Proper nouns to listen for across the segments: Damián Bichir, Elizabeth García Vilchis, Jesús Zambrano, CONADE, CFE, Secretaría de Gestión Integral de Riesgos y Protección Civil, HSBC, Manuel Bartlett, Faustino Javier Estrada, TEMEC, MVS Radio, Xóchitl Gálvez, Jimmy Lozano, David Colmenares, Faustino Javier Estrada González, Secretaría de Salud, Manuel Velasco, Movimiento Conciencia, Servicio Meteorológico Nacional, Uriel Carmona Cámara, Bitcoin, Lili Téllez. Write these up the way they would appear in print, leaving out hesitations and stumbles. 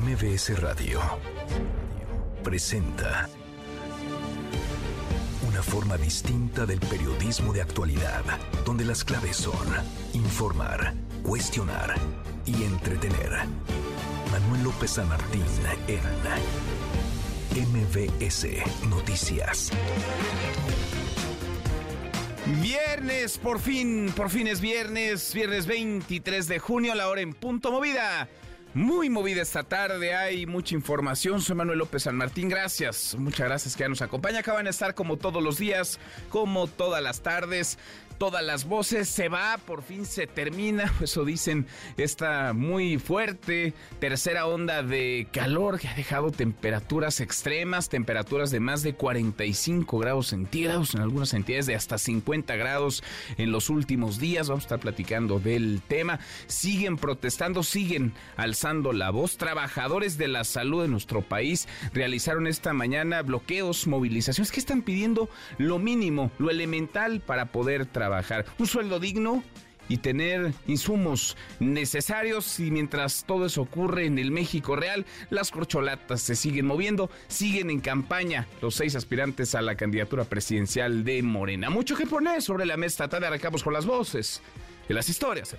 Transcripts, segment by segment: MVS Radio presenta una forma distinta del periodismo de actualidad, donde las claves son informar, cuestionar y entretener. Manuel López San Martín en MVS Noticias. Viernes, por fin es viernes 23 de junio, la hora en punto. Movida, muy movida esta tarde, hay mucha información. Soy Manuel López San Martín, gracias, muchas gracias que ya nos acompaña. Acaban de estar como todos los días, como todas las tardes, todas las voces. Se va, por fin se termina, eso dicen, esta muy fuerte tercera onda de calor que ha dejado temperaturas extremas, temperaturas de más de 45 grados centígrados, en algunas entidades de hasta 50 grados en los últimos días. Vamos a estar platicando del tema. Siguen protestando, siguen alzando la voz. Trabajadores de la salud de nuestro país realizaron esta mañana bloqueos, movilizaciones, que están pidiendo lo mínimo, lo elemental para poder trabajar. Un sueldo digno y tener insumos necesarios. Y mientras todo eso ocurre en el México real, las corcholatas se siguen moviendo, siguen en campaña los 6 aspirantes a la candidatura presidencial de Morena. Mucho que poner sobre la mesa. Tarde arrancamos con las voces y las historias.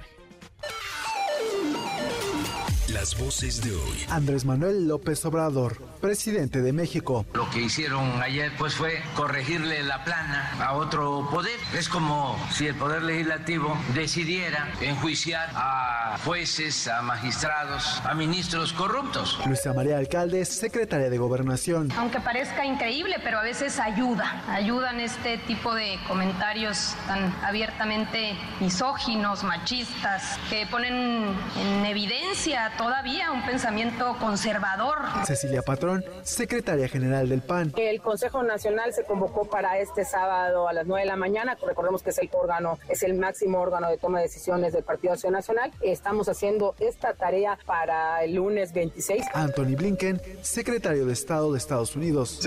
Las voces de hoy. Andrés Manuel López Obrador, presidente de México. Lo que hicieron ayer pues fue corregirle la plana a otro poder. Es como si el Poder Legislativo decidiera enjuiciar a jueces, a magistrados, a ministros corruptos. Luisa María Alcalde, secretaria de Gobernación. Aunque parezca increíble, pero a veces ayudan este tipo de comentarios tan abiertamente misóginos, machistas, que ponen en evidencia todavía un pensamiento conservador. Cecilia Patrón, secretaria general del PAN. El Consejo Nacional se convocó para este sábado a las 9:00 a.m. Recordemos que es el máximo órgano de toma de decisiones del Partido Acción Nacional. Estamos haciendo esta tarea para el lunes 26. Antony Blinken, secretario de Estado de Estados Unidos.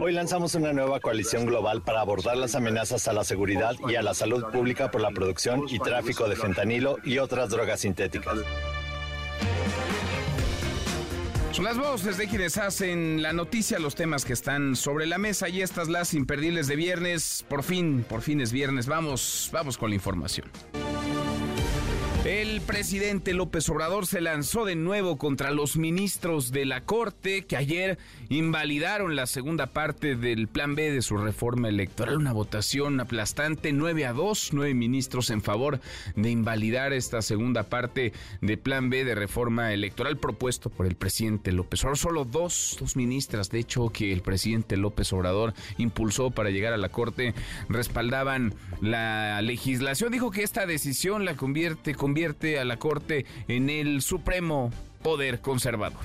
Hoy lanzamos una nueva coalición global para abordar las amenazas a la seguridad y a la salud pública por la producción y tráfico de fentanilo y otras drogas sintéticas. Son las voces de quienes hacen la noticia, los temas que están sobre la mesa y estas las imperdibles de viernes. Por fin es viernes. Vamos con la información. El presidente López Obrador se lanzó de nuevo contra los ministros de la Corte que ayer invalidaron la segunda parte del plan B de su reforma electoral. Una votación aplastante, 9-2, 9 ministros en favor de invalidar esta segunda parte de plan B de reforma electoral propuesto por el presidente López Obrador. Solo dos ministras, de hecho, que el presidente López Obrador impulsó para llegar a la Corte, respaldaban la legislación. Dijo que esta decisión la convierte a la Corte en el supremo poder conservador.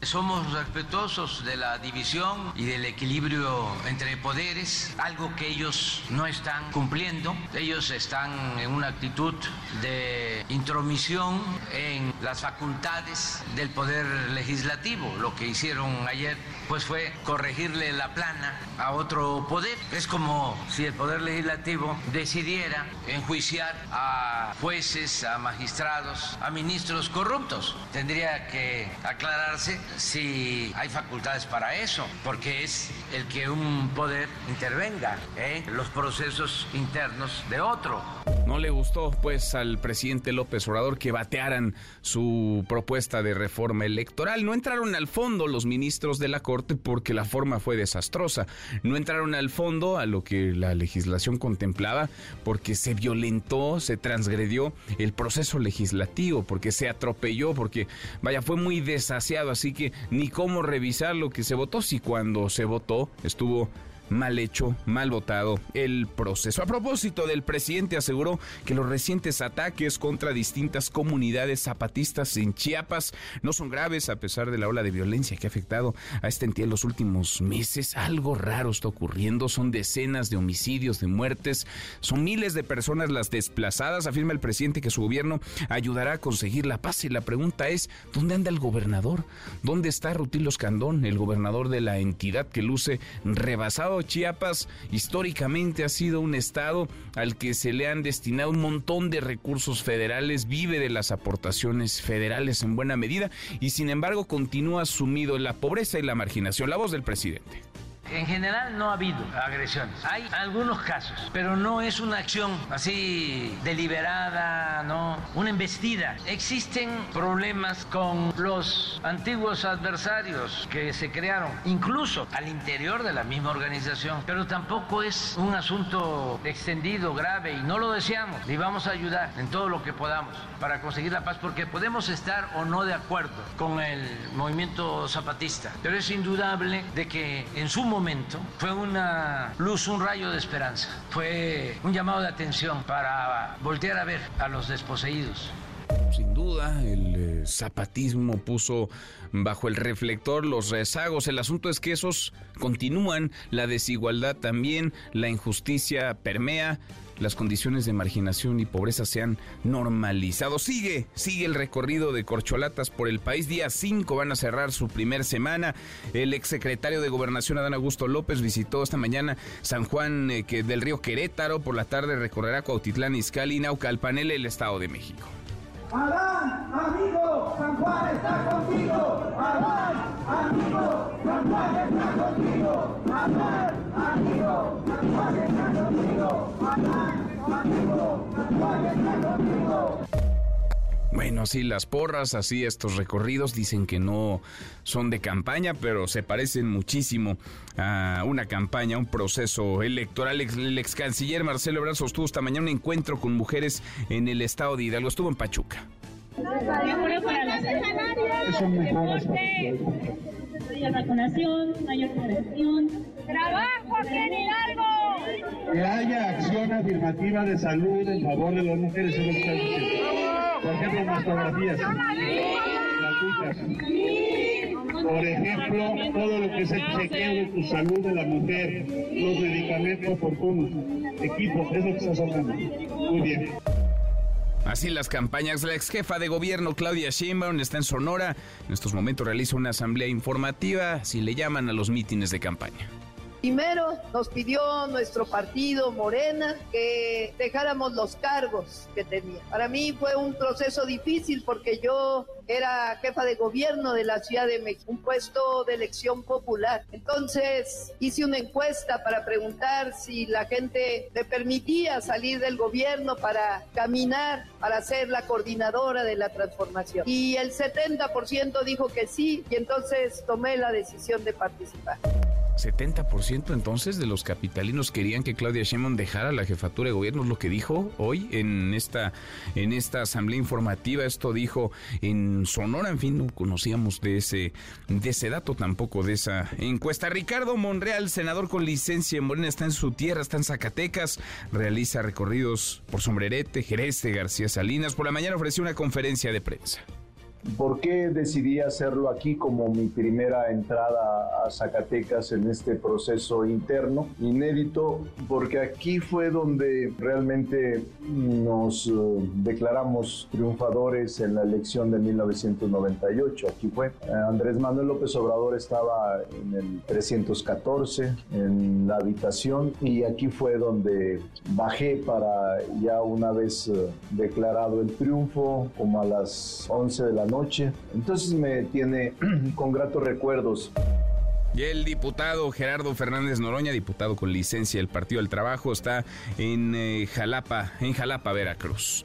Somos respetuosos de la división y del equilibrio entre poderes, algo que ellos no están cumpliendo. Ellos están en una actitud de intromisión en las facultades del poder legislativo. Lo que hicieron ayer pues fue corregirle la plana a otro poder. Es como si el poder legislativo decidiera enjuiciar a jueces, a magistrados, a ministros corruptos. Tendría que aclararse si hay facultades para eso, porque es el que un poder intervenga en los procesos internos de otro. No le gustó, pues, al presidente López Obrador que batearan su propuesta de reforma electoral. No entraron al fondo los ministros de la Corte porque la forma fue desastrosa. No entraron al fondo a lo que la legislación contemplaba porque se violentó, se transgredió el proceso legislativo, porque se atropelló, porque, vaya, fue muy desasiado. Así que ni cómo revisar lo que se votó, si cuando se votó estuvo mal hecho, mal votado el proceso. A propósito, del presidente aseguró que los recientes ataques contra distintas comunidades zapatistas en Chiapas no son graves a pesar de la ola de violencia que ha afectado a esta entidad en los últimos meses. Algo raro está ocurriendo, son decenas de homicidios, de muertes, son miles de personas las desplazadas. Afirma el presidente que su gobierno ayudará a conseguir la paz y la pregunta es, ¿dónde anda el gobernador? ¿Dónde está Rutilio Escandón, el gobernador de la entidad que luce rebasado estado. Chiapas históricamente ha sido un estado al que se le han destinado un montón de recursos federales, vive de las aportaciones federales en buena medida y sin embargo continúa sumido en la pobreza y la marginación. La voz del presidente. En general no ha habido agresiones, hay algunos casos, pero no es una acción así deliberada, no, una embestida. Existen problemas con los antiguos adversarios que se crearon, incluso al interior de la misma organización, pero tampoco es un asunto extendido, grave, y no lo deseamos, y vamos a ayudar en todo lo que podamos para conseguir la paz, porque podemos estar o no de acuerdo con el movimiento zapatista, pero es indudable de que en su momento fue una luz, un rayo de esperanza, fue un llamado de atención para voltear a ver a los desposeídos. Sin duda, el zapatismo puso bajo el reflector los rezagos. El asunto es que esos continúan, la desigualdad también, la injusticia permea, las condiciones de marginación y pobreza se han normalizado. Sigue el recorrido de corcholatas por el país. Día 5 van a cerrar su primer semana. El exsecretario de Gobernación, Adán Augusto López, visitó esta mañana San Juan del Río, Querétaro. Por la tarde recorrerá Cuautitlán, Izcalli, Naucalpan, el Estado de México. Adán, amigo, San Juan está contigo. Adán, amigo, San Juan está contigo. Adán, amigo, San Juan está contigo. Adán, amigo, San Juan está contigo. Bueno, sí, las porras, así estos recorridos, dicen que no son de campaña, pero se parecen muchísimo a una campaña, a un proceso electoral. El ex canciller Marcelo Ebrard sostuvo esta mañana un encuentro con mujeres en el estado de Hidalgo. Estuvo en Pachuca. Mayor vacunación, mayor prevención. ¡Trabajo aquí en Hidalgo! Que haya acción afirmativa de salud en favor de las mujeres en los casos. Por ejemplo, mastografías gratuitas. Por ejemplo, todo lo que es el chequeo de tu salud de la mujer, los medicamentos oportunos, equipo, es lo que estás hablando. Muy bien. Así las campañas. La exjefa de gobierno, Claudia Sheinbaum, está en Sonora. En estos momentos realiza una asamblea informativa, si le llaman a los mítines de campaña. Primero nos pidió nuestro partido, Morena, que dejáramos los cargos que tenía. Para mí fue un proceso difícil porque yo era jefa de gobierno de la Ciudad de México, un puesto de elección popular. Entonces hice una encuesta para preguntar si la gente me permitía salir del gobierno para caminar, para ser la coordinadora de la transformación. Y el 70% dijo que sí, y entonces tomé la decisión de participar. 70% entonces de los capitalinos querían que Claudia Sheinbaum dejara la jefatura de gobierno, lo que dijo hoy en esta asamblea informativa. Esto dijo en Sonora. En fin, no conocíamos de ese dato, tampoco de esa encuesta. Ricardo Monreal, senador con licencia en Morena, está en su tierra, está en Zacatecas, realiza recorridos por Sombrerete, Jerez de García Salinas. Por la mañana ofreció una conferencia de prensa. ¿Por qué decidí hacerlo aquí como mi primera entrada a Zacatecas en este proceso interno inédito? Porque aquí fue donde realmente nos declaramos triunfadores en la elección de 1998. Aquí fue. Andrés Manuel López Obrador estaba en el 314, en la habitación, y aquí fue donde bajé para, ya una vez declarado el triunfo, como a las 11 de la noche. Entonces me tiene con gratos recuerdos. Y el diputado Gerardo Fernández Noroña, diputado con licencia del Partido del Trabajo, está en Jalapa, Veracruz.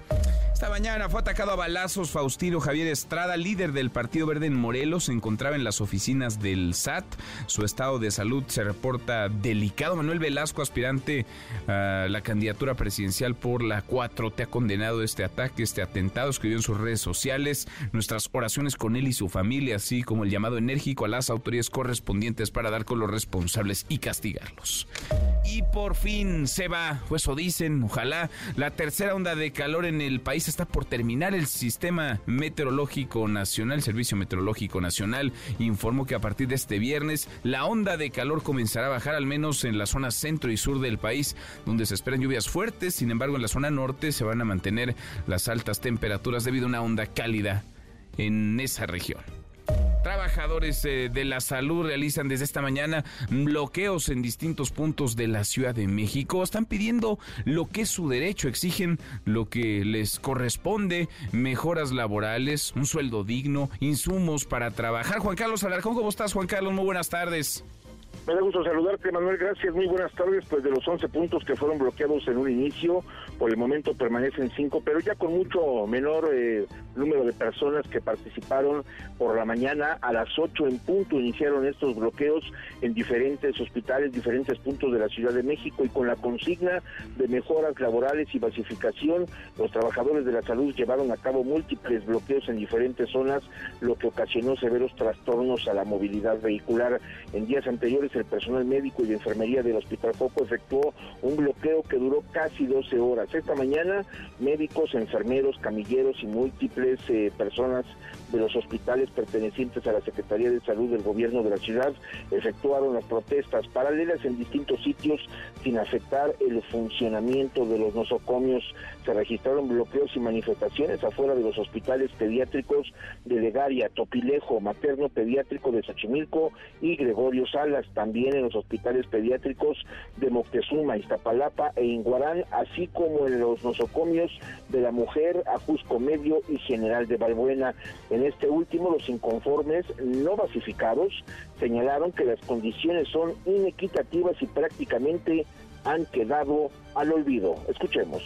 Esta mañana fue atacado a balazos Faustino Javier Estrada, líder del Partido Verde en Morelos. Se encontraba en las oficinas del SAT. Su estado de salud se reporta delicado. Manuel Velasco, aspirante a la candidatura presidencial por la 4T, ha condenado este ataque, este atentado. Escribió en sus redes sociales: nuestras oraciones con él y su familia, así como el llamado enérgico a las autoridades correspondientes para dar con los responsables y castigarlos. Y por fin se va, o eso dicen, ojalá, la tercera onda de calor en el país. Está por terminar. El Sistema Meteorológico Nacional, el Servicio Meteorológico Nacional, informó que a partir de este viernes la onda de calor comenzará a bajar, al menos en la zona centro y sur del país, donde se esperan lluvias fuertes. Sin embargo, en la zona norte se van a mantener las altas temperaturas debido a una onda cálida en esa región. Trabajadores de la salud realizan desde esta mañana bloqueos en distintos puntos de la Ciudad de México. Están pidiendo lo que es su derecho, exigen lo que les corresponde, mejoras laborales, un sueldo digno, insumos para trabajar. Juan Carlos Alarcón, ¿cómo estás, Juan Carlos? Muy buenas tardes. Me da gusto saludarte, Manuel, gracias, muy buenas tardes. Pues de los 11 puntos que fueron bloqueados en un inicio, por el momento permanecen 5, pero ya con mucho menor número de personas que participaron por la mañana. A las 8 en punto iniciaron estos bloqueos en diferentes hospitales, diferentes puntos de la Ciudad de México, y con la consigna de mejoras laborales y basificación, los trabajadores de la salud llevaron a cabo múltiples bloqueos en diferentes zonas, lo que ocasionó severos trastornos a la movilidad vehicular. En días anteriores, el personal médico y de enfermería del Hospital Foco efectuó un bloqueo que duró casi 12 horas. Esta mañana, médicos, enfermeros, camilleros y múltiples personas de los hospitales pertenecientes a la Secretaría de Salud del Gobierno de la Ciudad efectuaron las protestas paralelas en distintos sitios sin afectar el funcionamiento de los nosocomios. Se registraron bloqueos y manifestaciones afuera de los hospitales pediátricos de Legaria, Topilejo, Materno Pediátrico de Xochimilco y Gregorio Salas. También en los hospitales pediátricos de Moctezuma, Iztapalapa e Inguarán, así como en los nosocomios de La Mujer, Ajusco Medio y General de Valbuena. En este último, los inconformes no basificados señalaron que las condiciones son inequitativas y prácticamente han quedado al olvido. Escuchemos.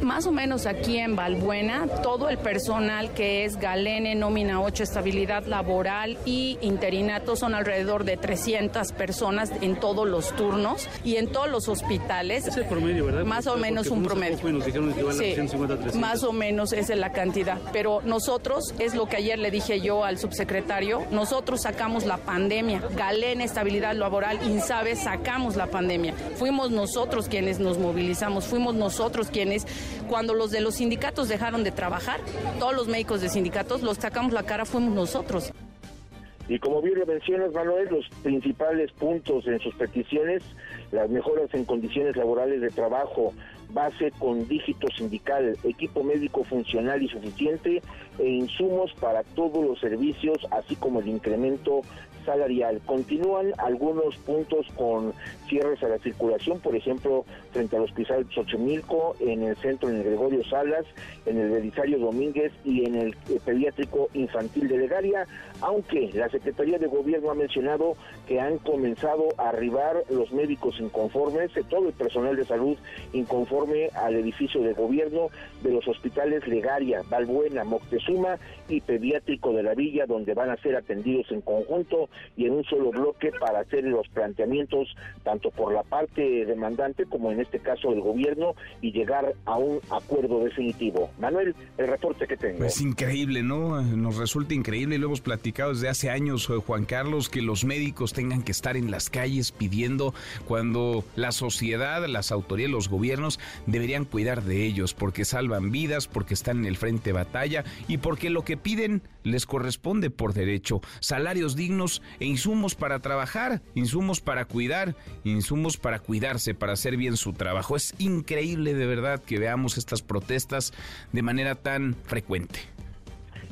Más o menos aquí en Valbuena, todo el personal que es Galene, nómina 8, estabilidad laboral y interinato son alrededor de 300 personas en todos los turnos y en todos los hospitales. Es el promedio, ¿verdad? Más o menos un promedio. Sí, más o menos esa es la cantidad. Pero nosotros, es lo que ayer le dije yo al subsecretario, nosotros sacamos la pandemia. Galene, estabilidad laboral, Insabe, sacamos la pandemia. Fuimos nosotros quienes nos movilizamos, fuimos nosotros quienes... Cuando los de los sindicatos dejaron de trabajar, todos los médicos de sindicatos, los sacamos la cara, fuimos nosotros. Y como bien lo mencionas, Manuel, los principales puntos en sus peticiones, las mejoras en condiciones laborales de trabajo, base con dígito sindical, equipo médico funcional y suficiente e insumos para todos los servicios, así como el incremento salarial. Continúan algunos puntos con cierres a la circulación, por ejemplo, frente al Hospital Xochimilco, en el centro, en el Gregorio Salas, en el Belisario Domínguez y en el Pediátrico Infantil de Legaria, aunque la Secretaría de Gobierno ha mencionado que han comenzado a arribar los médicos inconformes, todo el personal de salud inconforme al edificio de gobierno de los hospitales Legaria, Valbuena, Moctezuma y Pediátrico de la Villa, donde van a ser atendidos en conjunto y en un solo bloque para hacer los planteamientos tanto por la parte demandante como en este caso del gobierno y llegar a un acuerdo definitivo. Manuel, el reporte que tengo. Es increíble, ¿no? Nos resulta increíble, y lo hemos platicado desde hace años, Juan Carlos, que los médicos tengan que estar en las calles pidiendo cuando la sociedad, las autoridades, los gobiernos deberían cuidar de ellos, porque salvan vidas, porque están en el frente de batalla y porque lo que piden les corresponde por derecho. Salarios dignos e insumos para trabajar, insumos para cuidar, insumos para cuidarse, para hacer bien su trabajo. Es increíble de verdad que veamos estas protestas de manera tan frecuente.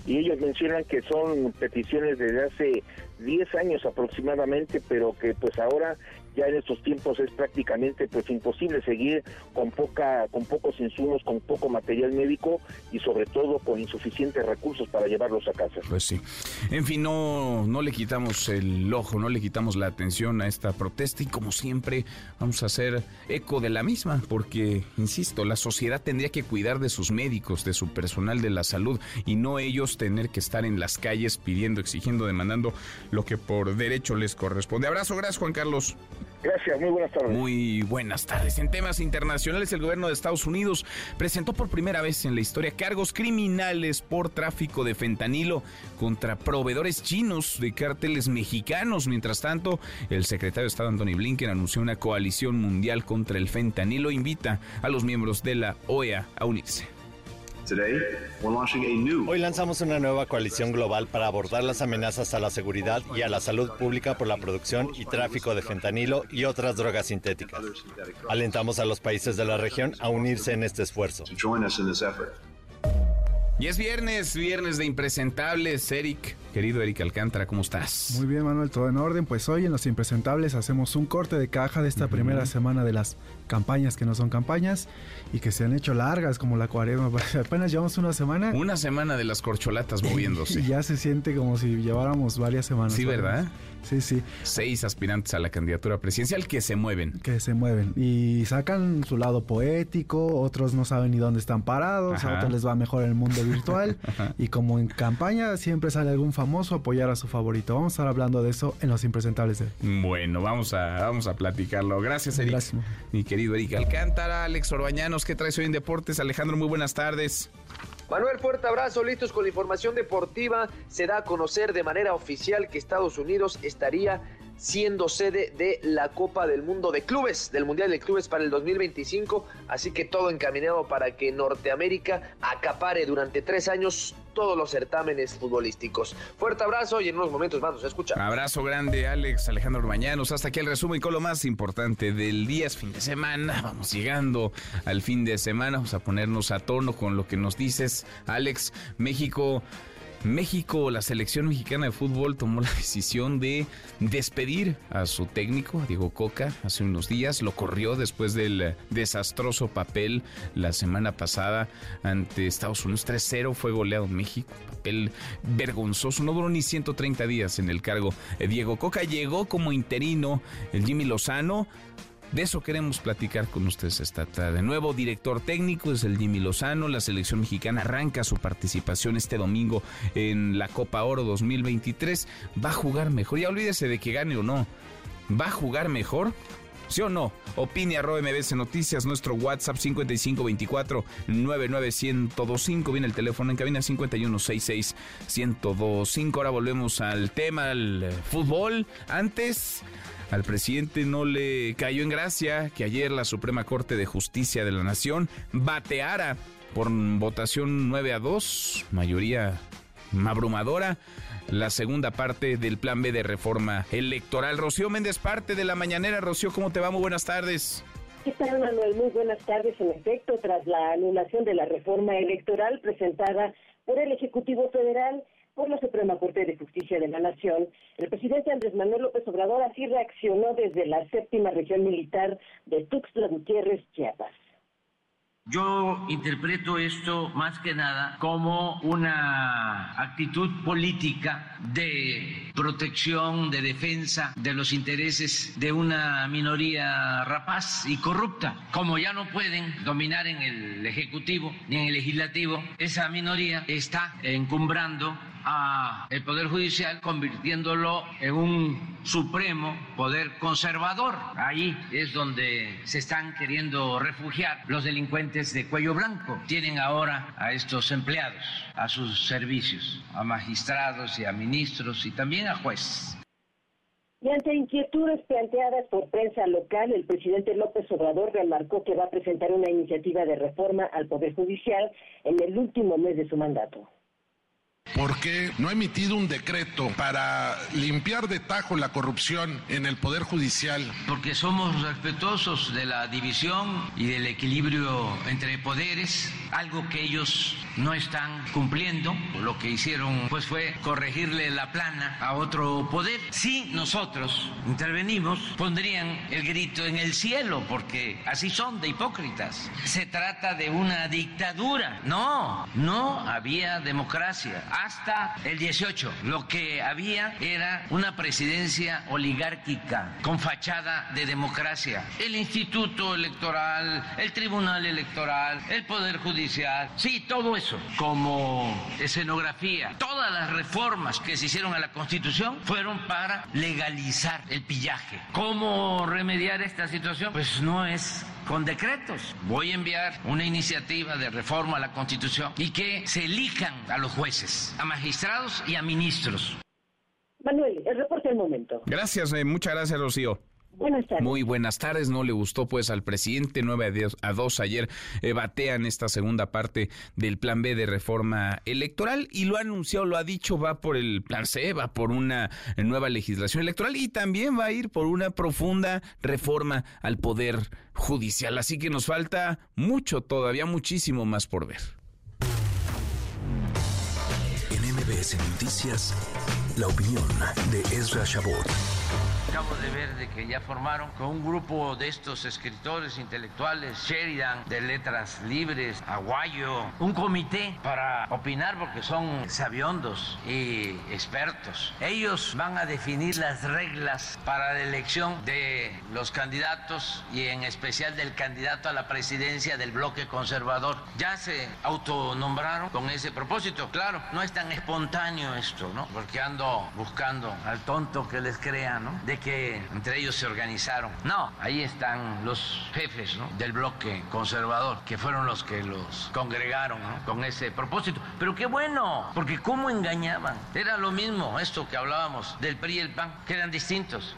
Y ellos mencionan que son peticiones desde hace 10 años aproximadamente, pero que pues ahora ya en estos tiempos es prácticamente pues imposible seguir con pocos insumos, con poco material médico y sobre todo con insuficientes recursos para llevarlos a casa. Pues sí. En fin, no le quitamos el ojo, no le quitamos la atención a esta protesta y como siempre vamos a hacer eco de la misma porque, insisto, la sociedad tendría que cuidar de sus médicos, de su personal de la salud y no ellos tener que estar en las calles pidiendo, exigiendo, demandando lo que por derecho les corresponde. Abrazo, gracias, Juan Carlos. Gracias, muy buenas tardes. Muy buenas tardes. En temas internacionales, el gobierno de Estados Unidos presentó por primera vez en la historia cargos criminales por tráfico de fentanilo contra proveedores chinos de cárteles mexicanos. Mientras tanto, el secretario de Estado Antony Blinken anunció una coalición mundial contra el fentanilo e invita a los miembros de la OEA a unirse. Hoy lanzamos una nueva coalición global para abordar las amenazas a la seguridad y a la salud pública por la producción y tráfico de fentanilo y otras drogas sintéticas. Alentamos a los países de la región a unirse en este esfuerzo. Y es viernes de impresentables, Eric. Querido Eric Alcántara, ¿cómo estás? Muy bien, Manuel, todo en orden. Pues hoy en Los Impresentables hacemos un corte de caja de esta primera semana de las campañas que no son campañas y que se han hecho largas como la cuaresma. Apenas llevamos una semana. Una semana de las corcholatas moviéndose. Y ya se siente como si lleváramos varias semanas. Sí, ¿verdad? Sí, sí. 6 aspirantes a la candidatura presidencial que se mueven. Que se mueven. Y sacan su lado poético, otros no saben ni dónde están parados, a otros les va mejor el mundo virtual. Y como en campaña siempre sale algún famoso a apoyar a su favorito. Vamos a estar hablando de eso en Los Impresentables de hoy. Bueno, vamos a platicarlo. Gracias, Eric. Gracias. Mi querido Eric Alcántara, Alex Orbañanos, ¿qué traes hoy en Deportes? Alejandro, muy buenas tardes. Manuel, fuerte abrazo, listos con la información deportiva. Se da a conocer de manera oficial que Estados Unidos estaría siendo sede de la Copa del Mundo de Clubes, del Mundial de Clubes para el 2025, así que todo encaminado para que Norteamérica acapare durante 3 años todos los certámenes futbolísticos. Fuerte abrazo y en unos momentos más nos escucha. Abrazo grande, Alex, Alejandro Orbañanos. Hasta aquí el resumen con lo más importante del día. Es fin de semana, vamos llegando al fin de semana, vamos a ponernos a tono con lo que nos dices, Alex. México, la selección mexicana de fútbol tomó la decisión de despedir a su técnico, Diego Coca, hace unos días. Lo corrió después del desastroso papel la semana pasada ante Estados Unidos. 3-0 fue goleado México. Papel vergonzoso. No duró ni 130 días en el cargo. Diego Coca llegó como interino, el Jimmy Lozano. De eso queremos platicar con ustedes esta tarde. Nuevo director técnico es el Jimmy Lozano. La selección mexicana arranca su participación este domingo en la Copa Oro 2023. Va a jugar mejor. Ya olvídese de que gane o no. ¿Va a jugar mejor? ¿Sí o no? Opine @ MVS Noticias, nuestro WhatsApp 5524-99125. Viene el teléfono en cabina 5166-1025. Ahora volvemos al tema, al fútbol. Antes, al presidente no le cayó en gracia que ayer la Suprema Corte de Justicia de la Nación bateara por votación 9-2, mayoría abrumadora, la segunda parte del plan B de reforma electoral. Rocío Méndez, parte de la mañanera. Rocío, ¿cómo te va? Muy buenas tardes. ¿Qué tal, Manuel? Muy buenas tardes. En efecto, tras la anulación de la reforma electoral presentada por el Ejecutivo Federal por la Suprema Corte de Justicia de la Nación, el presidente Andrés Manuel López Obrador así reaccionó desde la 7ª Región Militar de Tuxtla Gutiérrez, Chiapas. Yo interpreto esto más que nada como una actitud política de protección, de defensa de los intereses de una minoría rapaz y corrupta. Como ya no pueden dominar en el Ejecutivo ni en el Legislativo, esa minoría está encumbrando a el Poder Judicial, convirtiéndolo en un supremo poder conservador. Ahí es donde se están queriendo refugiar los delincuentes de cuello blanco. Tienen ahora a estos empleados, a sus servicios, a magistrados y a ministros y también a jueces. Y ante inquietudes planteadas por prensa local, el presidente López Obrador remarcó que va a presentar una iniciativa de reforma al Poder Judicial en el último mes de su mandato. ¿Por qué no ha emitido un decreto para limpiar de tajo la corrupción en el Poder Judicial? Porque somos respetuosos de la división y del equilibrio entre poderes, algo que ellos no están cumpliendo. Lo que hicieron fue corregirle la plana a otro poder. Si nosotros intervenimos, pondrían el grito en el cielo, porque así son de hipócritas. Se trata de una dictadura. No había democracia. Hasta el 18, lo que había era una presidencia oligárquica con fachada de democracia. El Instituto Electoral, el Tribunal Electoral, el Poder Judicial, sí, todo eso como escenografía. Todas las reformas que se hicieron a la Constitución fueron para legalizar el pillaje. ¿Cómo remediar esta situación? Pues no es con decretos. Voy a enviar una iniciativa de reforma a la Constitución y que se elijan a los jueces, a magistrados y a ministros. Manuel, el reporte del momento. Gracias, muchas gracias, Rocío. Buenas tardes. Muy buenas tardes. No le gustó pues al presidente. 9-2 ayer batean esta segunda parte del plan B de reforma electoral y lo ha anunciado, lo ha dicho, va por el plan C, va por una nueva legislación electoral y también va a ir por una profunda reforma al Poder Judicial. Así que nos falta mucho todavía, muchísimo más por ver. MVS Noticias, la opinión de Ezra Shabot. Acabo de ver de que ya formaron con un grupo de estos escritores intelectuales, Sheridan, de Letras Libres, Aguayo, un comité para opinar porque son sabiondos y expertos. Ellos van a definir las reglas para la elección de los candidatos y en especial del candidato a la presidencia del bloque conservador. Ya se autonombraron con ese propósito. Claro, no es tan espontáneo esto, ¿no? Porque ando buscando al tonto que les crea, ¿no? De que entre ellos se organizaron. No, ahí están los jefes, ¿no?, del bloque conservador, que fueron los que los congregaron, ¿no?, con ese propósito. Pero qué bueno, porque cómo engañaban. Era lo mismo esto que hablábamos del PRI y el PAN, que eran distintos.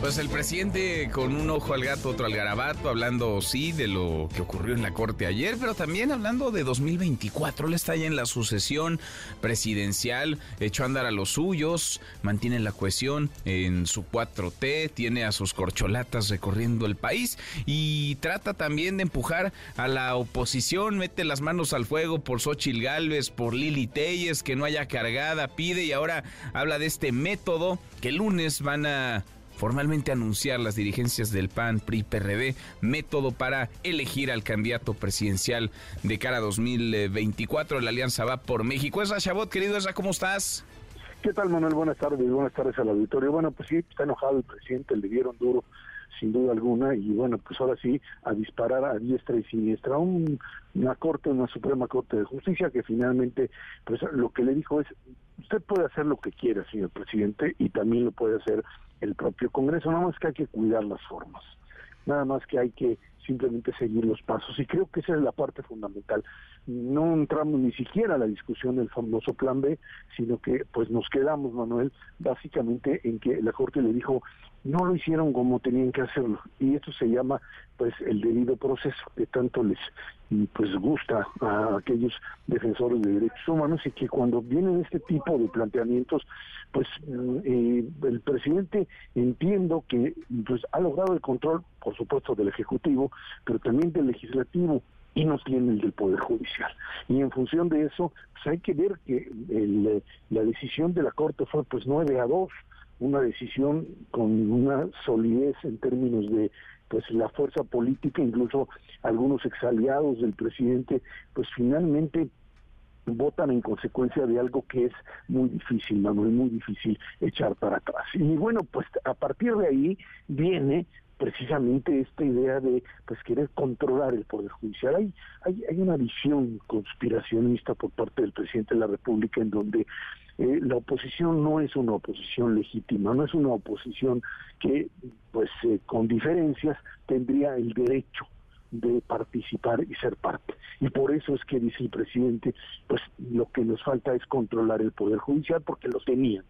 Pues el presidente con un ojo al gato, otro al garabato, hablando sí de lo que ocurrió en la corte ayer, pero también hablando de 2024. Él está ya en la sucesión presidencial, echó a andar a los suyos, mantiene la cohesión en su 4T, tiene a sus corcholatas recorriendo el país y trata también de empujar a la oposición, mete las manos al fuego por Xóchitl Gálvez, por Lili Téllez, que no haya cargada, pide, y ahora habla de este método que el lunes van a formalmente anunciar las dirigencias del PAN, PRI, PRD, método para elegir al candidato presidencial de cara a 2024. La alianza va por México. Ezra Shabot, querido Ezra, ¿cómo estás? ¿Qué tal, Manuel? Buenas tardes al auditorio. Bueno, pues sí, está enojado el presidente, le dieron duro, sin duda alguna, y bueno, pues ahora sí, a disparar a diestra y siniestra. Una Suprema Corte de Justicia que finalmente, pues lo que le dijo es, usted puede hacer lo que quiera, señor presidente, y también lo puede hacer el propio Congreso, nada más que hay que cuidar las formas, nada más que hay que simplemente seguir los pasos, y creo que esa es la parte fundamental. No entramos ni siquiera a la discusión del famoso plan B, sino que pues nos quedamos, Manuel, básicamente en que la Corte le dijo, no lo hicieron como tenían que hacerlo, y esto se llama pues el debido proceso, que tanto les pues gusta a aquellos defensores de derechos humanos, y que cuando vienen este tipo de planteamientos, pues el presidente, entiendo que pues ha logrado el control, por supuesto, del Ejecutivo, pero también del Legislativo, y no tiene el del Poder Judicial. Y en función de eso, pues hay que ver que la decisión de la Corte fue pues 9-2, una decisión con una solidez en términos de pues la fuerza política, incluso algunos exaliados del presidente, pues finalmente votan en consecuencia de algo que es muy difícil, Manuel, muy difícil echar para atrás. Y bueno, pues a partir de ahí viene precisamente esta idea de pues querer controlar el Poder Judicial. Hay una visión conspiracionista por parte del presidente de la República en donde la oposición no es una oposición legítima, no es una oposición que pues con diferencias tendría el derecho de participar y ser parte. Y por eso es que dice el presidente, pues lo que nos falta es controlar el Poder Judicial porque lo tenían.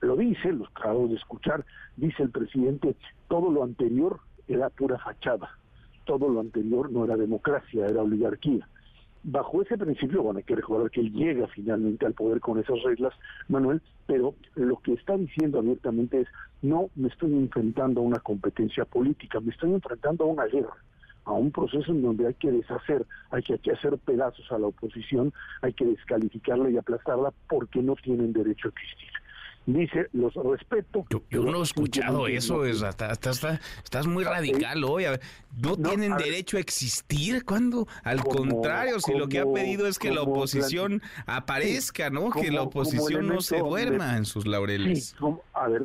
Lo dice, lo acabo de escuchar, dice el presidente, todo lo anterior era pura fachada, todo lo anterior no era democracia, era oligarquía. Bajo ese principio, bueno, hay que recordar que él llega finalmente al poder con esas reglas, Manuel, pero lo que está diciendo abiertamente es, no me estoy enfrentando a una competencia política, me estoy enfrentando a una guerra, a un proceso en donde hay que deshacer, hay que hacer pedazos a la oposición, hay que descalificarla y aplastarla porque no tienen derecho a existir. Dice, los respeto. Yo no he escuchado eso, es, estás muy radical hoy. A ver, ¿no tienen derecho a existir? ¿Cuándo? Al contrario, si lo que ha pedido es que la oposición aparezca, ¿no? Que la oposición no se duerma en sus laureles. Sí, a ver,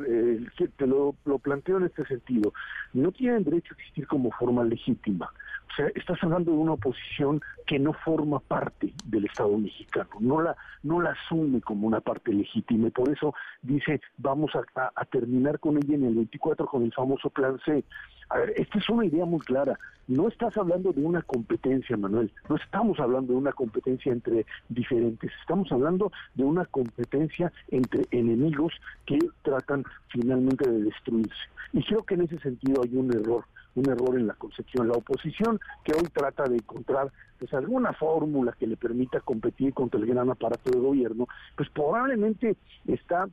te lo planteo en este sentido. No tienen derecho a existir como forma legítima. O sea, estás hablando de una oposición que no forma parte del Estado mexicano, no la asume como una parte legítima, y por eso dice, vamos a terminar con ella en el 24 con el famoso plan C. A ver, esta es una idea muy clara. No estás hablando de una competencia, Manuel. No estamos hablando de una competencia entre diferentes. Estamos hablando de una competencia entre enemigos que tratan finalmente de destruirse. Y creo que en ese sentido hay un error en la concepción. La oposición que hoy trata de encontrar pues alguna fórmula que le permita competir contra el gran aparato de gobierno, pues probablemente está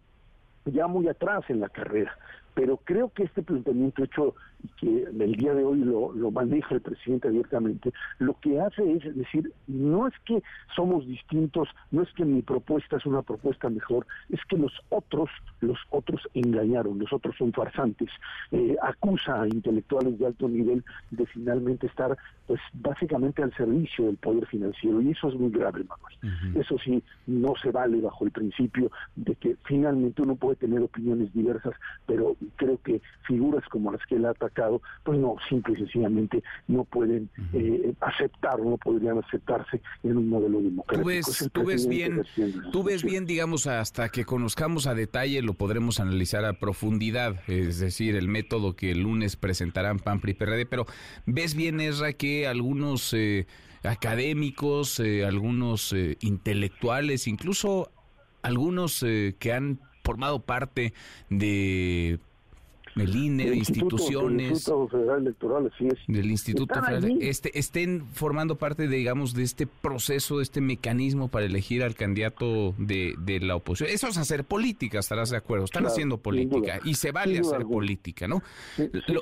ya muy atrás en la carrera. Pero creo que este planteamiento hecho, que el día de hoy lo maneja el presidente abiertamente, lo que hace es decir, no es que somos distintos, no es que mi propuesta es una propuesta mejor, es que los otros engañaron, los otros son farsantes. Acusa a intelectuales de alto nivel de finalmente estar, pues básicamente al servicio del poder financiero, y eso es muy grave, Manuel. Uh-huh. Eso sí, no se vale bajo el principio de que finalmente uno puede tener opiniones diversas, pero creo que figuras como las que él ha atacado, pues no, simple y sencillamente no pueden aceptar, no podrían aceptarse en un modelo democrático. Tú ves bien, digamos, hasta que conozcamos a detalle lo podremos analizar a profundidad, es decir, el método que el lunes presentarán PAN, PRI, PRD, pero ¿ves bien, Ezra, que algunos académicos, algunos intelectuales, incluso algunos que han formado parte de el INE, de instituciones, del Instituto Federal Electoral, así es, del Instituto Federal, estén formando parte, digamos, de este proceso, de este mecanismo para elegir al candidato de la oposición. Eso es hacer política, estarás de acuerdo, están haciendo política, y se vale hacer política, ¿no?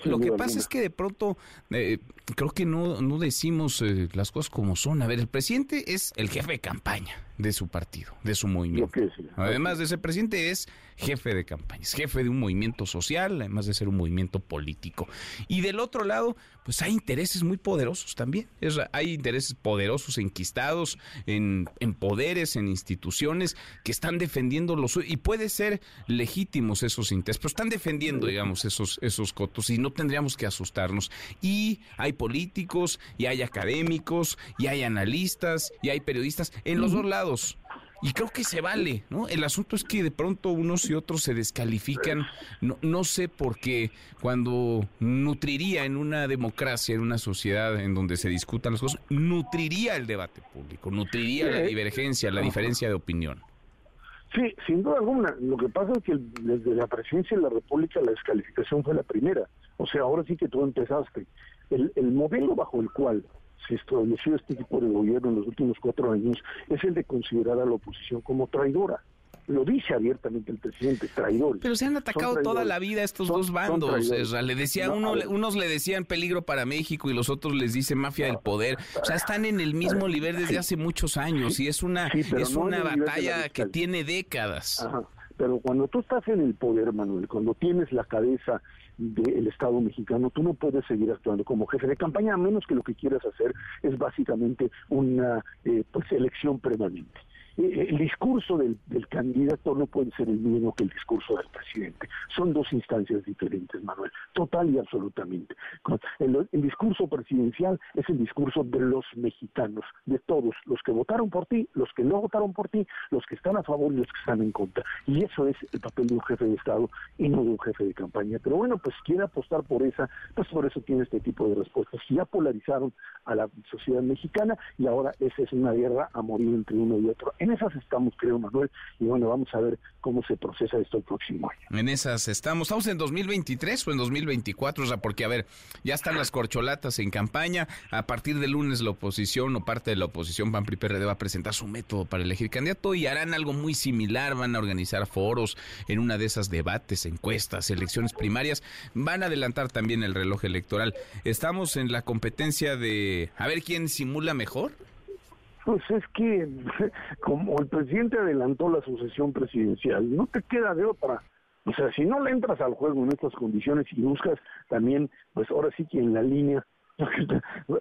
Lo que pasa es que de pronto creo que no decimos las cosas como son. A ver, el presidente es el jefe de campaña de su partido, de su movimiento. Además de ser presidente, es jefe de campaña, es jefe de un movimiento social, además de ser un movimiento político. Y del otro lado, pues hay intereses muy poderosos también. Hay intereses poderosos enquistados en poderes, en instituciones que están defendiendo los suyos. Y puede ser legítimos esos intereses, pero están defendiendo, digamos, esos cotos, y no tendríamos que asustarnos. Y hay políticos, y hay académicos, y hay analistas, y hay periodistas en los dos lados. Y creo que se vale, ¿no? El asunto es que de pronto unos y otros se descalifican, no sé por qué, cuando nutriría en una democracia, en una sociedad en donde se discutan las cosas, nutriría el debate público, nutriría la divergencia, la diferencia de opinión. Sí, sin duda alguna. Lo que pasa es que desde la presidencia de la República la descalificación fue la primera. O sea, ahora sí que tú empezaste. El modelo bajo el cual se estableció este tipo de gobierno en los últimos 4 años es el de considerar a la oposición como traidora. Lo dice abiertamente el presidente, traidores. Pero se han atacado toda la vida estos dos bandos. Le decía unos le decían peligro para México y los otros les dicen mafia del poder. O sea, están en el mismo nivel desde hace muchos años y es una batalla que tiene décadas. Ajá. Pero cuando tú estás en el poder, Manuel, cuando tienes la cabeza del Estado mexicano, tú no puedes seguir actuando como jefe de campaña, a menos que lo que quieras hacer es básicamente una elección permanente. El discurso del candidato no puede ser el mismo que el discurso del presidente. Son dos instancias diferentes, Manuel, total y absolutamente. El discurso presidencial es el discurso de los mexicanos, de todos, los que votaron por ti, los que no votaron por ti, los que están a favor y los que están en contra. Y eso es el papel de un jefe de Estado y no de un jefe de campaña. Pero bueno, pues quiere apostar por esa, pues por eso tiene este tipo de respuestas. Ya polarizaron a la sociedad mexicana y ahora esa es una guerra a morir entre uno y otro. En esas estamos, creo, Manuel, y bueno, vamos a ver cómo se procesa esto el próximo año. En esas estamos. ¿Estamos en 2023 o en 2024? O sea, porque, a ver, ya están las corcholatas en campaña. A partir de lunes la oposición o parte de la oposición, PAN, PRI, PRD, va a presentar su método para elegir candidato y harán algo muy similar. Van a organizar foros, en una de esas debates, encuestas, elecciones primarias. Van a adelantar también el reloj electoral. ¿Estamos en la competencia de a ver quién simula mejor? Pues es que, como el presidente adelantó la sucesión presidencial, no te queda de otra. O sea, si no le entras al juego en estas condiciones y buscas también, pues ahora sí que en la línea,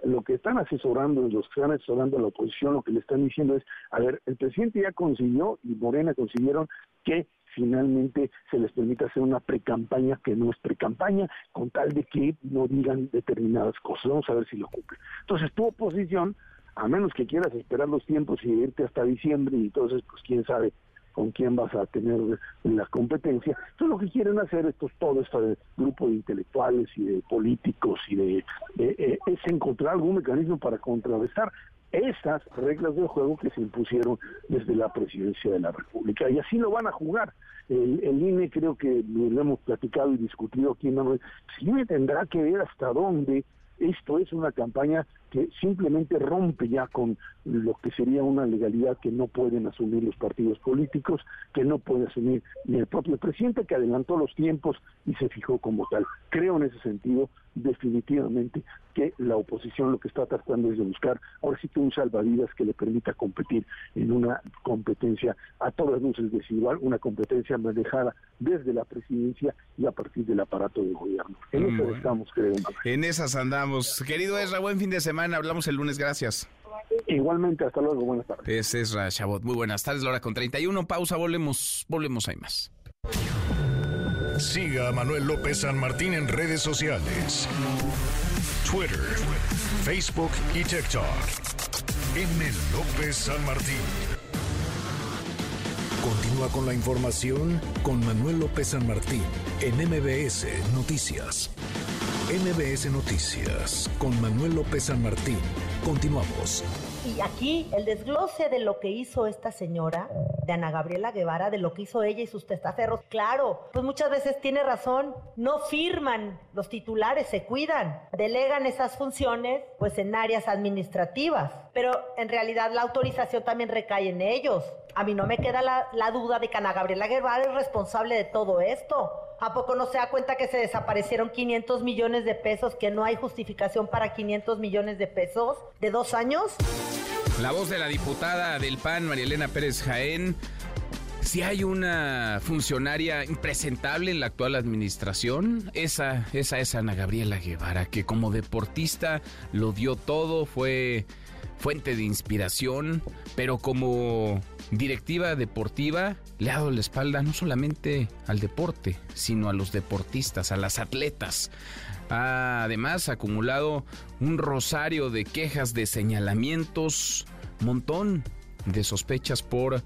lo que están asesorando, los que están asesorando a la oposición, lo que le están diciendo es, a ver, el presidente ya consiguió y Morena consiguieron que finalmente se les permite hacer una precampaña que no es precampaña, con tal de que no digan determinadas cosas. Vamos a ver si lo cumple. Entonces, tu oposición, a menos que quieras esperar los tiempos y irte hasta diciembre, y entonces, pues quién sabe con quién vas a tener la competencia. Entonces, lo que quieren hacer todo este grupo de intelectuales y de políticos y es encontrar algún mecanismo para contrarrestar estas reglas del juego que se impusieron desde la presidencia de la República. Y así lo van a jugar. El INE, creo que lo hemos platicado y discutido aquí, Manuel, sí tendrá que ver hasta dónde esto es una campaña que simplemente rompe ya con lo que sería una legalidad que no pueden asumir los partidos políticos, que no puede asumir ni el propio presidente, que adelantó los tiempos y se fijó como tal. Creo en ese sentido definitivamente que la oposición lo que está tratando es de buscar ahora sí que un salvavidas que le permita competir en una competencia a todas luces desigual, una competencia manejada desde la presidencia y a partir del aparato de gobierno. En eso estamos, creo. En esas andamos. Querido Ezra, buen fin de semana. Hablamos el lunes. Gracias. Igualmente, hasta luego. Buenas tardes. Es Ezra Shabot. Muy buenas tardes. La hora con 31. Pausa. Volvemos. Hay más. Siga a Manuel López San Martín en redes sociales. Twitter, Facebook y TikTok. M. López San Martín. Continúa con la información con Manuel López San Martín en MVS Noticias. MVS Noticias con Manuel López San Martín. Continuamos. Y aquí el desglose de lo que hizo esta señora, de Ana Gabriela Guevara, de lo que hizo ella y sus testaferros. Claro, pues muchas veces tiene razón, no firman los titulares, se cuidan, delegan esas funciones pues en áreas administrativas, pero en realidad la autorización también recae en ellos. A mí no me queda la duda de que Ana Gabriela Guevara es responsable de todo esto. ¿A poco no se da cuenta que se desaparecieron 500 millones de pesos, que no hay justificación para 500 millones de pesos de 2 años? La voz de la diputada del PAN, María Elena Pérez Jaén. Si hay una funcionaria impresentable en la actual administración, esa es Ana Gabriela Guevara, que como deportista lo dio todo, fue fuente de inspiración, pero como directiva deportiva le ha dado la espalda no solamente al deporte, sino a los deportistas, a las atletas. Ha además acumulado un rosario de quejas, de señalamientos, montón de sospechas por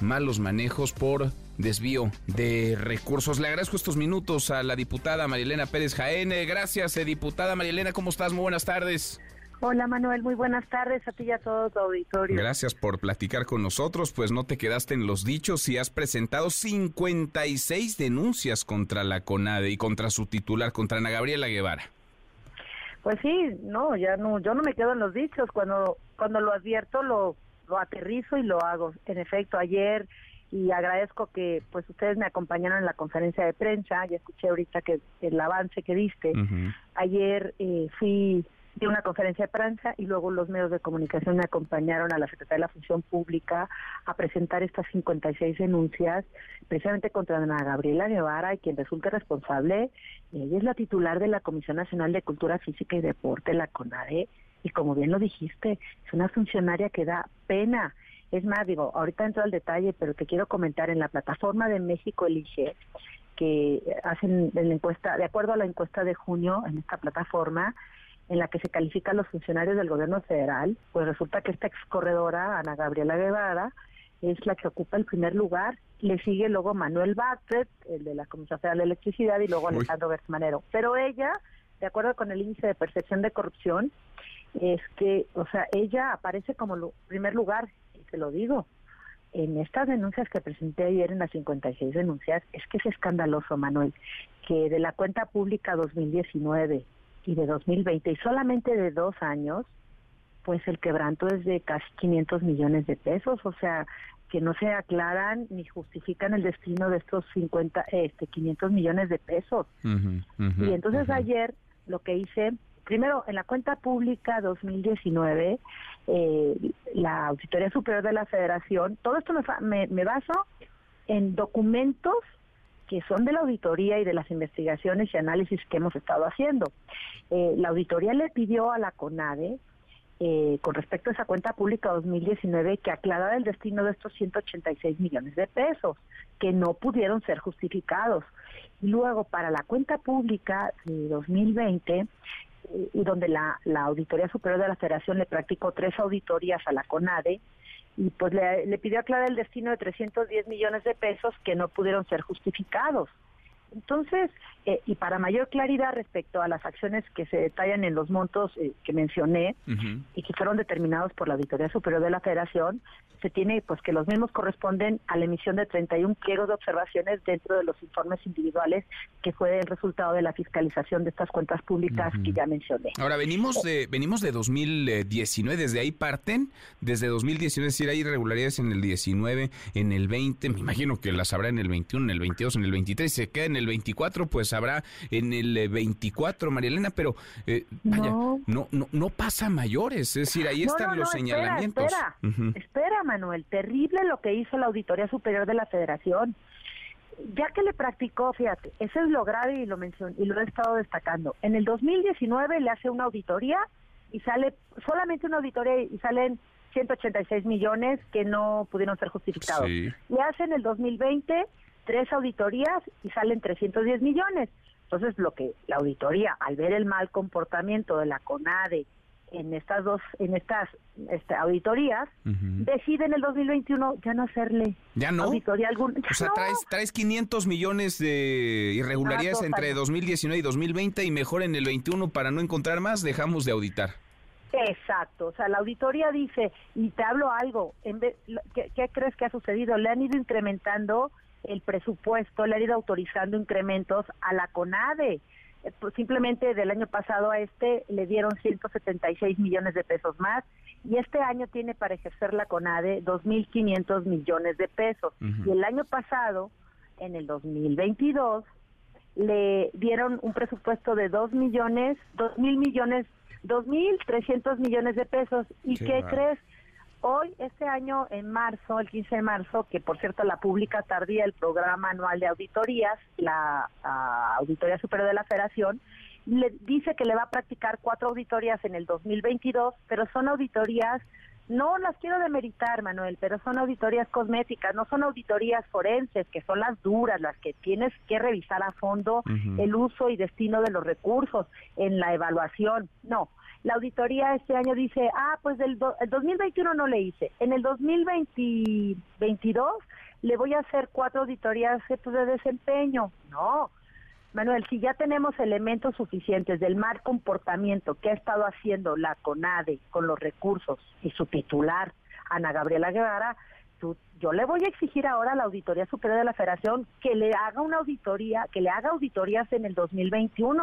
malos manejos, por desvío de recursos. Le agradezco estos minutos a la diputada María Elena Pérez Jaén. Gracias, diputada María Elena, ¿cómo estás? Muy buenas tardes. Hola, Manuel, muy buenas tardes a ti y a todo tu auditorio. Gracias por platicar con nosotros, pues no te quedaste en los dichos y has presentado 56 denuncias contra la CONADE y contra su titular, contra Ana Gabriela Guevara. Pues sí, no, ya no, yo no me quedo en los dichos, cuando lo advierto lo aterrizo y lo hago. En efecto, ayer, y agradezco que pues ustedes me acompañaron en la conferencia de prensa, ya escuché ahorita que el avance que diste. Uh-huh. Ayer fui de una conferencia de prensa y luego los medios de comunicación me acompañaron a la Secretaría de la Función Pública a presentar estas 56 denuncias precisamente contra Ana Gabriela Guevara, y quien resulte responsable, ella es la titular de la Comisión Nacional de Cultura Física y Deporte, la CONADE, y como bien lo dijiste, es una funcionaria que da pena. Es más, digo, ahorita entro al detalle, pero te quiero comentar, en la plataforma de México Elige, que hacen en la encuesta, de acuerdo a la encuesta de junio, en esta plataforma, en la que se califican los funcionarios del gobierno federal, pues resulta que esta excorredora, Ana Gabriela Guevara, es la que ocupa el primer lugar. Le sigue luego Manuel Bartlett, el de la Comisión Federal de Electricidad, y luego Alejandro Gersmanero. Pero ella, de acuerdo con el índice de percepción de corrupción, es que, o sea, ella aparece como primer lugar, y te lo digo, en estas denuncias que presenté ayer, en las 56 denuncias, es que es escandaloso, Manuel, que de la cuenta pública 2019... y de 2020, y solamente de 2 años, pues el quebranto es de casi 500 millones de pesos, o sea, que no se aclaran ni justifican el destino de estos 500 millones de pesos. Y entonces ayer lo que hice, primero, en la cuenta pública 2019, la Auditoría Superior de la Federación, todo esto me baso en documentos que son de la auditoría y de las investigaciones y análisis que hemos estado haciendo. La auditoría le pidió a la CONADE, con respecto a esa cuenta pública 2019, que aclarara el destino de estos 186 millones de pesos, que no pudieron ser justificados. Y luego, para la cuenta pública de 2020, donde la Auditoría Superior de la Federación le practicó 3 auditorías a la CONADE, y pues le pidió aclarar el destino de 310 millones de pesos que no pudieron ser justificados. Entonces, y para mayor claridad respecto a las acciones que se detallan en los montos que mencioné y que fueron determinados por la Auditoría Superior de la Federación, se tiene pues que los mismos corresponden a la emisión de 31 pliegos de observaciones dentro de los informes individuales que fue el resultado de la fiscalización de estas cuentas públicas que ya mencioné. Ahora, venimos de 2019, desde ahí parten, desde 2019, es decir, hay irregularidades en el 19, en el 20, me imagino que las habrá en el 21, en el 22, en el 23, se queda en el 24, pues habrá en el 24, María Elena, pero vaya, no pasa mayores, es decir, ahí están los señalamientos. Espera, Manuel, terrible lo que hizo la Auditoría Superior de la Federación, ya que le practicó, fíjate, eso es lo grave y lo mencioné, y lo he estado destacando. En el 2019 le hace una auditoría y sale, solamente una auditoría y salen 186 millones que no pudieron ser justificados. Sí. Le hace en el 2020 3 auditorías y salen 310 millones. Entonces, lo que la auditoría, al ver el mal comportamiento de la CONADE en estas dos, en estas auditorías, decide en el 2021 ya no hacerle auditoría alguna. O sea, traes 500 millones de irregularidades entre 2019 y 2020 y mejor en el 21 para no encontrar más, dejamos de auditar. Exacto, o sea, la auditoría dice, y te hablo algo, en vez, ¿qué crees que ha sucedido? Le han ido incrementando el presupuesto, le han ido autorizando incrementos a la CONADE. Pues simplemente del año pasado a este le dieron 176 millones de pesos más y este año tiene para ejercer la CONADE 2.500 millones de pesos. Y el año pasado, en el 2022, le dieron un presupuesto de 2.300 millones de pesos. ¿Y qué crees? Hoy, este año, en marzo, el 15 de marzo, que por cierto la publica tardía el programa anual de auditorías, la Auditoría Superior de la Federación, le dice que le va a practicar 4 auditorías en el 2022, pero son auditorías, no las quiero demeritar, Manuel, pero son auditorías cosméticas, no son auditorías forenses, que son las duras, las que tienes que revisar a fondo el uso y destino de los recursos en la evaluación, no. La auditoría este año dice, pues el 2021 no le hice. En el 2022 le voy a hacer 4 auditorías de desempeño. No, Manuel, si ya tenemos elementos suficientes del mal comportamiento que ha estado haciendo la CONADE con los recursos y su titular, Ana Gabriela Guevara, yo le voy a exigir ahora a la Auditoría Superior de la Federación que le haga una auditoría, que le haga auditorías en el 2021,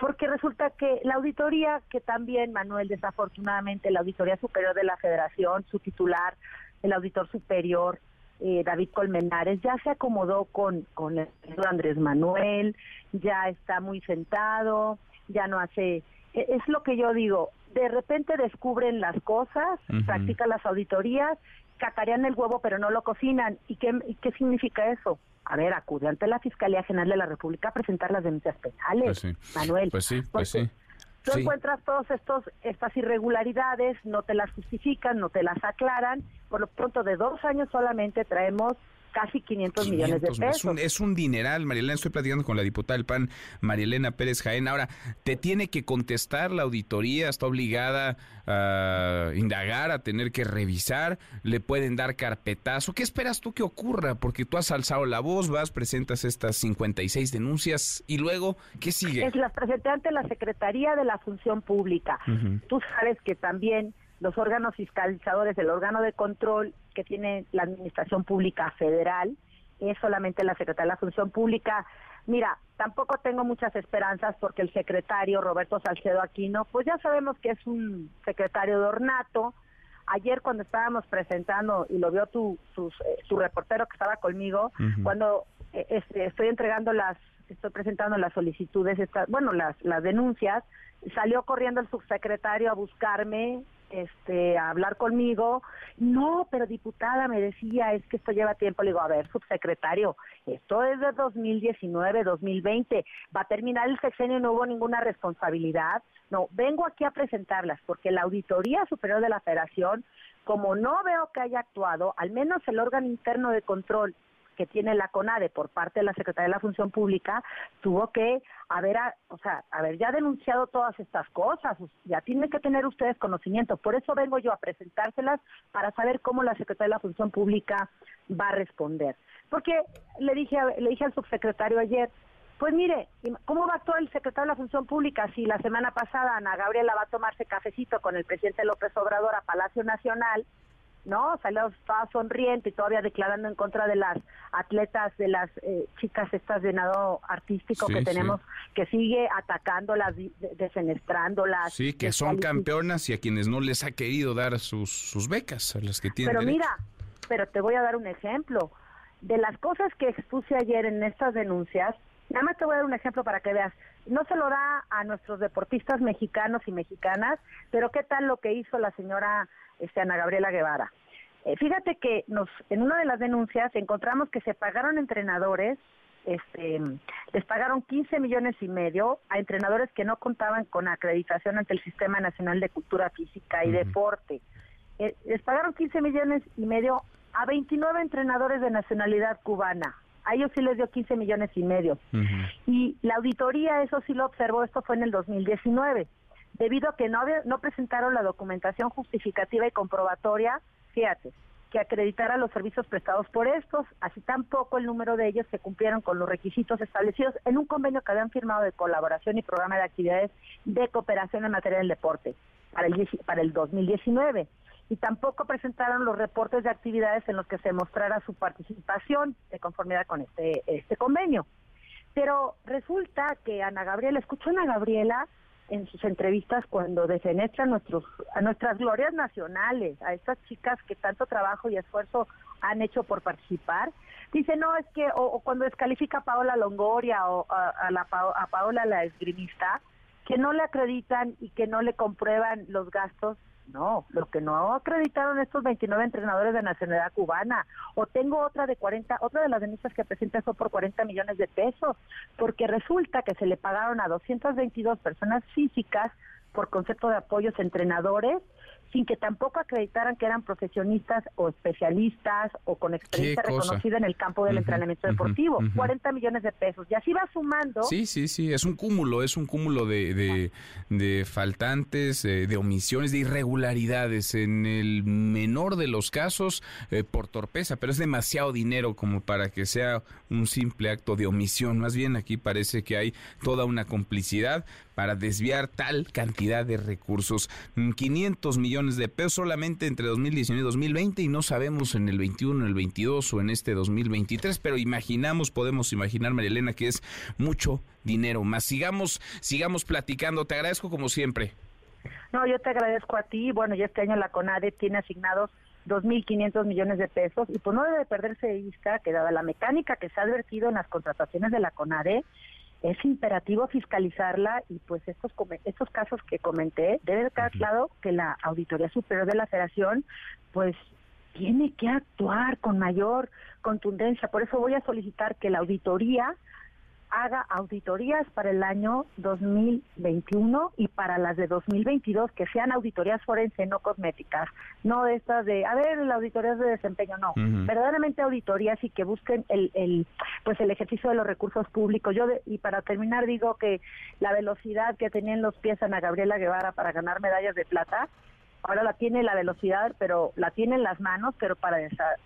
porque resulta que la auditoría, que también, Manuel, desafortunadamente, la Auditoría Superior de la Federación, su titular, el auditor superior, David Colmenares, ya se acomodó con el Andrés Manuel, ya está muy sentado, ya no hace... Es lo que yo digo, de repente descubren las cosas, practican las auditorías, cacarean el huevo pero no lo cocinan. ¿Y qué significa eso? A ver, acude ante la Fiscalía General de la República a presentar las denuncias penales, pues sí, Manuel. Pues sí. Tú encuentras todas estas irregularidades, no te las justifican, no te las aclaran. Por lo pronto, de 2 años solamente traemos casi 500 millones de pesos. Es un dineral, María Elena. Estoy platicando con la diputada del PAN, María Elena Pérez Jaén. Ahora, te tiene que contestar la auditoría, está obligada a indagar, a tener que revisar, le pueden dar carpetazo. ¿Qué esperas tú que ocurra? Porque tú has alzado la voz, vas, presentas estas 56 denuncias y luego, ¿qué sigue? Las presenté ante la Secretaría de la Función Pública. Tú sabes que también los órganos fiscalizadores, el órgano de control que tiene la Administración Pública Federal, es solamente la Secretaría de la Función Pública. Mira, tampoco tengo muchas esperanzas porque el secretario Roberto Salcedo Aquino, pues ya sabemos que es un secretario de ornato. Ayer cuando estábamos presentando, y lo vio tu reportero que estaba conmigo, cuando estoy presentando las solicitudes, las denuncias, salió corriendo el subsecretario a buscarme, a hablar conmigo. No, pero diputada, me decía, es que esto lleva tiempo. Le digo, a ver, subsecretario, esto es de 2019, 2020, va a terminar el sexenio y no hubo ninguna responsabilidad. No, vengo aquí a presentarlas, porque la Auditoría Superior de la Federación, como no veo que haya actuado, al menos el órgano interno de control que tiene la CONADE por parte de la Secretaría de la Función Pública, tuvo que haber ya denunciado todas estas cosas. Ya tienen que tener ustedes conocimiento. Por eso vengo yo a presentárselas, para saber cómo la Secretaría de la Función Pública va a responder. Porque le dije al subsecretario ayer, pues mire, ¿cómo va a actuar el secretario de la Función Pública si la semana pasada Ana Gabriela va a tomarse cafecito con el presidente López Obrador a Palacio Nacional, ¿no? Salió toda sonriente y todavía declarando en contra de las atletas, de las chicas estas de nado artístico que tenemos, que sigue atacándolas, defenestrándolas. Sí, que son campeonas y a quienes no les ha querido dar sus becas, a las que tienen derecho. Pero mira, pero te voy a dar un ejemplo. De las cosas que expuse ayer en estas denuncias, nada más te voy a dar un ejemplo para que veas. No se lo da a nuestros deportistas mexicanos y mexicanas, pero ¿qué tal lo que hizo la señora Ana Gabriela Guevara? Fíjate que en una de las denuncias encontramos que se pagaron entrenadores, les pagaron 15 millones y medio a entrenadores que no contaban con acreditación ante el Sistema Nacional de Cultura Física y Deporte. Les pagaron 15 millones y medio a 29 entrenadores de nacionalidad cubana. A ellos sí les dio 15 millones y medio. Y la auditoría, eso sí lo observó, esto fue en el 2019, debido a que no presentaron la documentación justificativa y comprobatoria, fíjate, que acreditara los servicios prestados por estos, así tampoco el número de ellos que cumplieron con los requisitos establecidos en un convenio que habían firmado de colaboración y programa de actividades de cooperación en materia del deporte para el 2019. Y tampoco presentaron los reportes de actividades en los que se mostrara su participación de conformidad con este convenio. Pero resulta que Ana Gabriela, en sus entrevistas cuando defenestra a nuestras glorias nacionales, a estas chicas que tanto trabajo y esfuerzo han hecho por participar, dice, no, es que, o cuando descalifica a Paola Longoria o a Paola la esgrimista, que no le acreditan y que no le comprueban los gastos. No, lo que no acreditaron estos 29 entrenadores de nacionalidad cubana. O tengo otra de las denuncias que presenté fue por 40 millones de pesos, porque resulta que se le pagaron a 222 personas físicas por concepto de apoyos a entrenadores, sin que tampoco acreditaran que eran profesionistas o especialistas o con experiencia reconocida en el campo del entrenamiento deportivo. 40 millones de pesos. Y así va sumando. Sí. Es un cúmulo de faltantes, de omisiones, de irregularidades. En el menor de los casos, por torpeza, pero es demasiado dinero como para que sea un simple acto de omisión. Más bien aquí parece que hay toda una complicidad para desviar tal cantidad de recursos. 500 millones de pesos solamente entre 2019 y 2020, y no sabemos en el 21, el 22 o en este 2023, pero podemos imaginar, María Elena, que es mucho dinero más. Sigamos platicando. Te agradezco como siempre. No, yo te agradezco a ti. Bueno, ya este año la CONADE tiene asignados 2.500 millones de pesos, y pues no debe perderse de vista que, dada la mecánica que se ha advertido en las contrataciones de la CONADE, es imperativo fiscalizarla, y pues estos casos que comenté, debe estar claro que la Auditoría Superior de la Federación pues tiene que actuar con mayor contundencia. Por eso voy a solicitar que la auditoría haga auditorías para el año 2021 y para las de 2022, que sean auditorías forenses, no cosméticas, no estas de, a ver, las auditorías de desempeño, no, verdaderamente auditorías, y que busquen el ejercicio de los recursos públicos. Y para terminar digo que la velocidad que tenía en los pies Ana Gabriela Guevara para ganar medallas de plata, ahora la tiene la velocidad, pero la tiene en las manos, pero para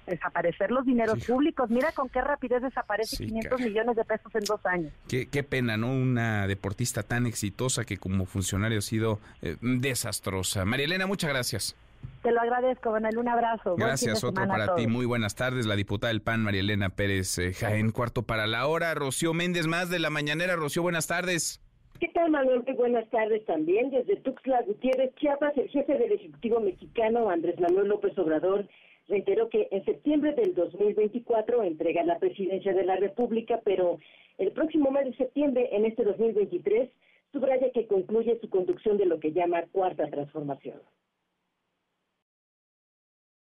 desaparecer los dineros públicos. Mira con qué rapidez desaparece 500 millones de pesos en 2 años. Qué pena, ¿no? Una deportista tan exitosa que como funcionario ha sido desastrosa. María Elena, muchas gracias. Te lo agradezco, Manuel, un abrazo. Gracias, otro para ti. Muy buenas tardes. La diputada del PAN, María Elena Pérez Jaén, 1:15 p.m. Rocío Méndez, más de la mañanera. Rocío, buenas tardes. ¿Qué tal, Manuel? Muy buenas tardes también. Desde Tuxtla Gutiérrez, Chiapas, el jefe del Ejecutivo mexicano, Andrés Manuel López Obrador, reiteró que en septiembre del 2024 entrega la presidencia de la República, pero el próximo mes de septiembre, en este 2023, subraya que concluye su conducción de lo que llama Cuarta Transformación.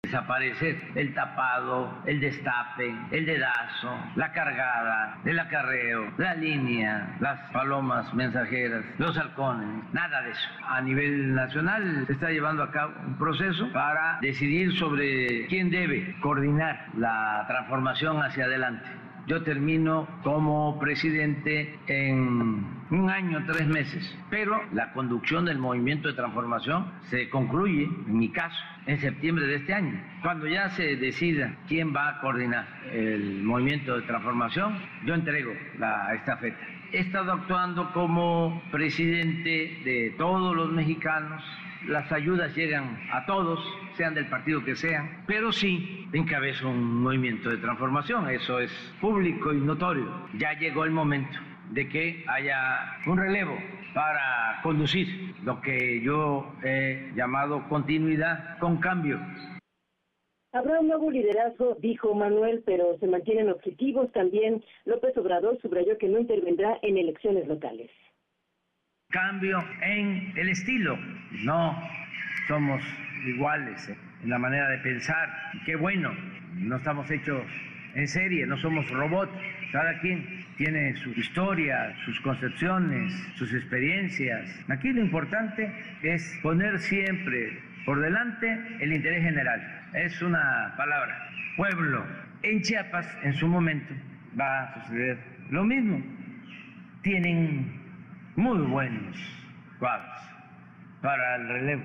Desaparecer el tapado, el destape, el dedazo, la cargada, el acarreo, la línea, las palomas mensajeras, los halcones, nada de eso. A nivel nacional se está llevando a cabo un proceso para decidir sobre quién debe coordinar la transformación hacia adelante. yo termino como presidente en 1 año, 3 meses, pero la conducción del movimiento de transformación se concluye, en mi caso, en septiembre de este año. Cuando ya se decida quién va a coordinar el movimiento de transformación, yo entrego la estafeta. He estado actuando como presidente de todos los mexicanos. Las ayudas llegan a todos, sean del partido que sean, pero sí encabezo un movimiento de transformación, eso es público y notorio. Ya llegó el momento de que haya un relevo para conducir lo que yo he llamado continuidad con cambio. Habrá un nuevo liderazgo, dijo Manuel, pero se mantienen objetivos. También López Obrador subrayó que no intervendrá en elecciones locales. Cambio en el estilo, no somos iguales en la manera de pensar, qué bueno, no estamos hechos en serie, no somos robots, cada quien tiene su historia, sus concepciones, sus experiencias. Aquí lo importante es poner siempre por delante el interés general, es una palabra, pueblo. En Chiapas en su momento va a suceder lo mismo, tienen muy buenos cuadros para el relevo.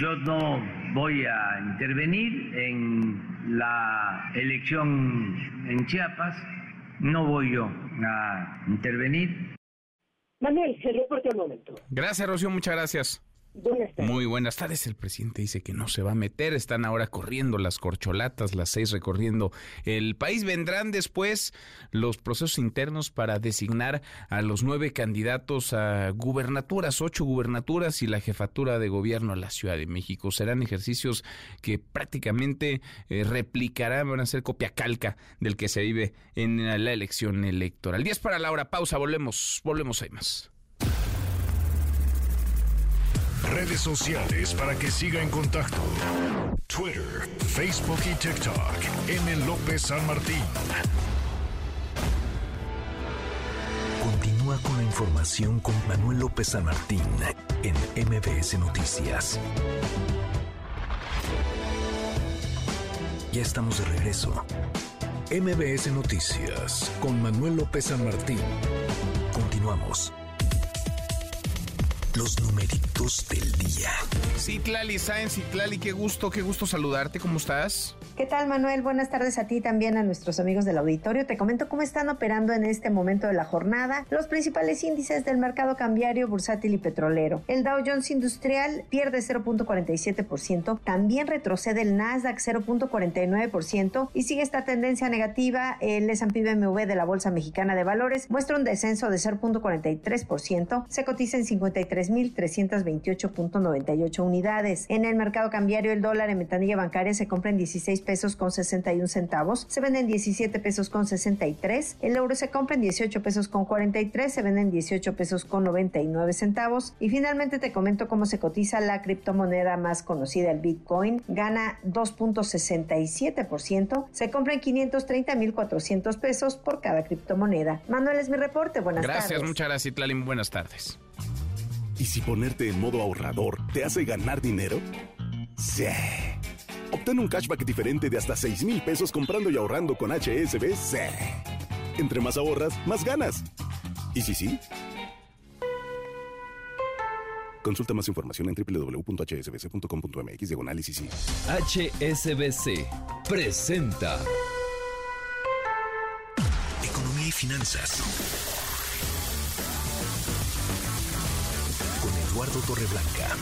Yo no voy a intervenir en la elección en Chiapas, no voy yo a intervenir. Manuel, se reporta al momento. Gracias, Rocío, muchas gracias. Buenas tardes. Muy buenas tardes. El presidente dice que no se va a meter. Están ahora corriendo las corcholatas, las 6 recorriendo el país. Vendrán después los procesos internos para designar a los 9 candidatos a gubernaturas, 8 gubernaturas y la jefatura de gobierno de la Ciudad de México. Serán ejercicios que prácticamente replicarán, van a ser copia-calca del que se vive en la elección electoral. 10 para la hora. Pausa. Volvemos, hay más. Redes sociales para que siga en contacto: Twitter, Facebook y TikTok. M. López San Martín. Continúa con la información con Manuel López San Martín en MVS Noticias. Ya estamos de regreso. MVS Noticias con Manuel López San Martín. Continuamos. Los numeritos del día. Citlali Sáenz, Citlali, qué gusto saludarte, ¿cómo estás? ¿Qué tal, Manuel? Buenas tardes a ti también, a nuestros amigos del auditorio. Te comento cómo están operando en este momento de la jornada los principales índices del mercado cambiario, bursátil y petrolero. El Dow Jones Industrial pierde 0.47%, también retrocede el Nasdaq 0.49% y sigue esta tendencia negativa. El S&P BMW de la Bolsa Mexicana de Valores muestra un descenso de 0.43%, se cotiza en 53.328.98 unidades. En el mercado cambiario, el dólar en ventanilla bancaria se compra en $16.61, se vende en $17.63, el euro se compra en $18.43, se vende en $18.99 y finalmente te comento cómo se cotiza la criptomoneda más conocida, el Bitcoin. Gana 2.67%, se compra en $530,400 por cada criptomoneda. Manuel, es mi reporte, buenas tardes. Gracias, muchas gracias, Itlali, buenas tardes. ¿Y si ponerte en modo ahorrador te hace ganar dinero? ¡Sí! Obtén un cashback diferente de hasta $6,000 comprando y ahorrando con HSBC. Sí. Entre más ahorras, más ganas. ¿Y si sí? Consulta más información en www.hsbc.com.mx/ICC. HSBC presenta Economía y Finanzas con Eduardo Torreblanca.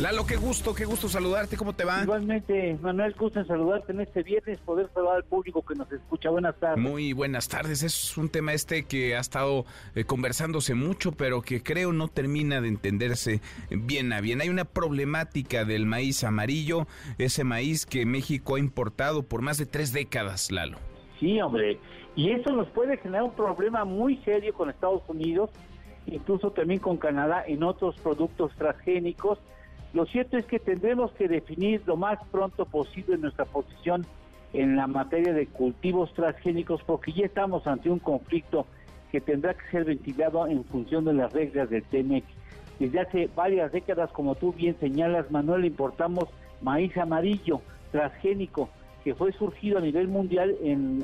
Lalo, qué gusto saludarte, ¿cómo te va? Igualmente, Manuel, gusto en saludarte en este viernes, poder saludar al público que nos escucha. Buenas tardes. Muy buenas tardes, es un tema que ha estado conversándose mucho, pero que creo no termina de entenderse bien a bien. Hay una problemática del maíz amarillo, ese maíz que México ha importado por más de 3 décadas, Lalo. Sí, hombre, y eso nos puede generar un problema muy serio con Estados Unidos, incluso también con Canadá en otros productos transgénicos. Lo cierto es que tendremos que definir lo más pronto posible nuestra posición en la materia de cultivos transgénicos, porque ya estamos ante un conflicto que tendrá que ser ventilado en función de las reglas del TEMEC. Desde hace varias décadas, como tú bien señalas, Manuel, importamos maíz amarillo transgénico que fue surgido a nivel mundial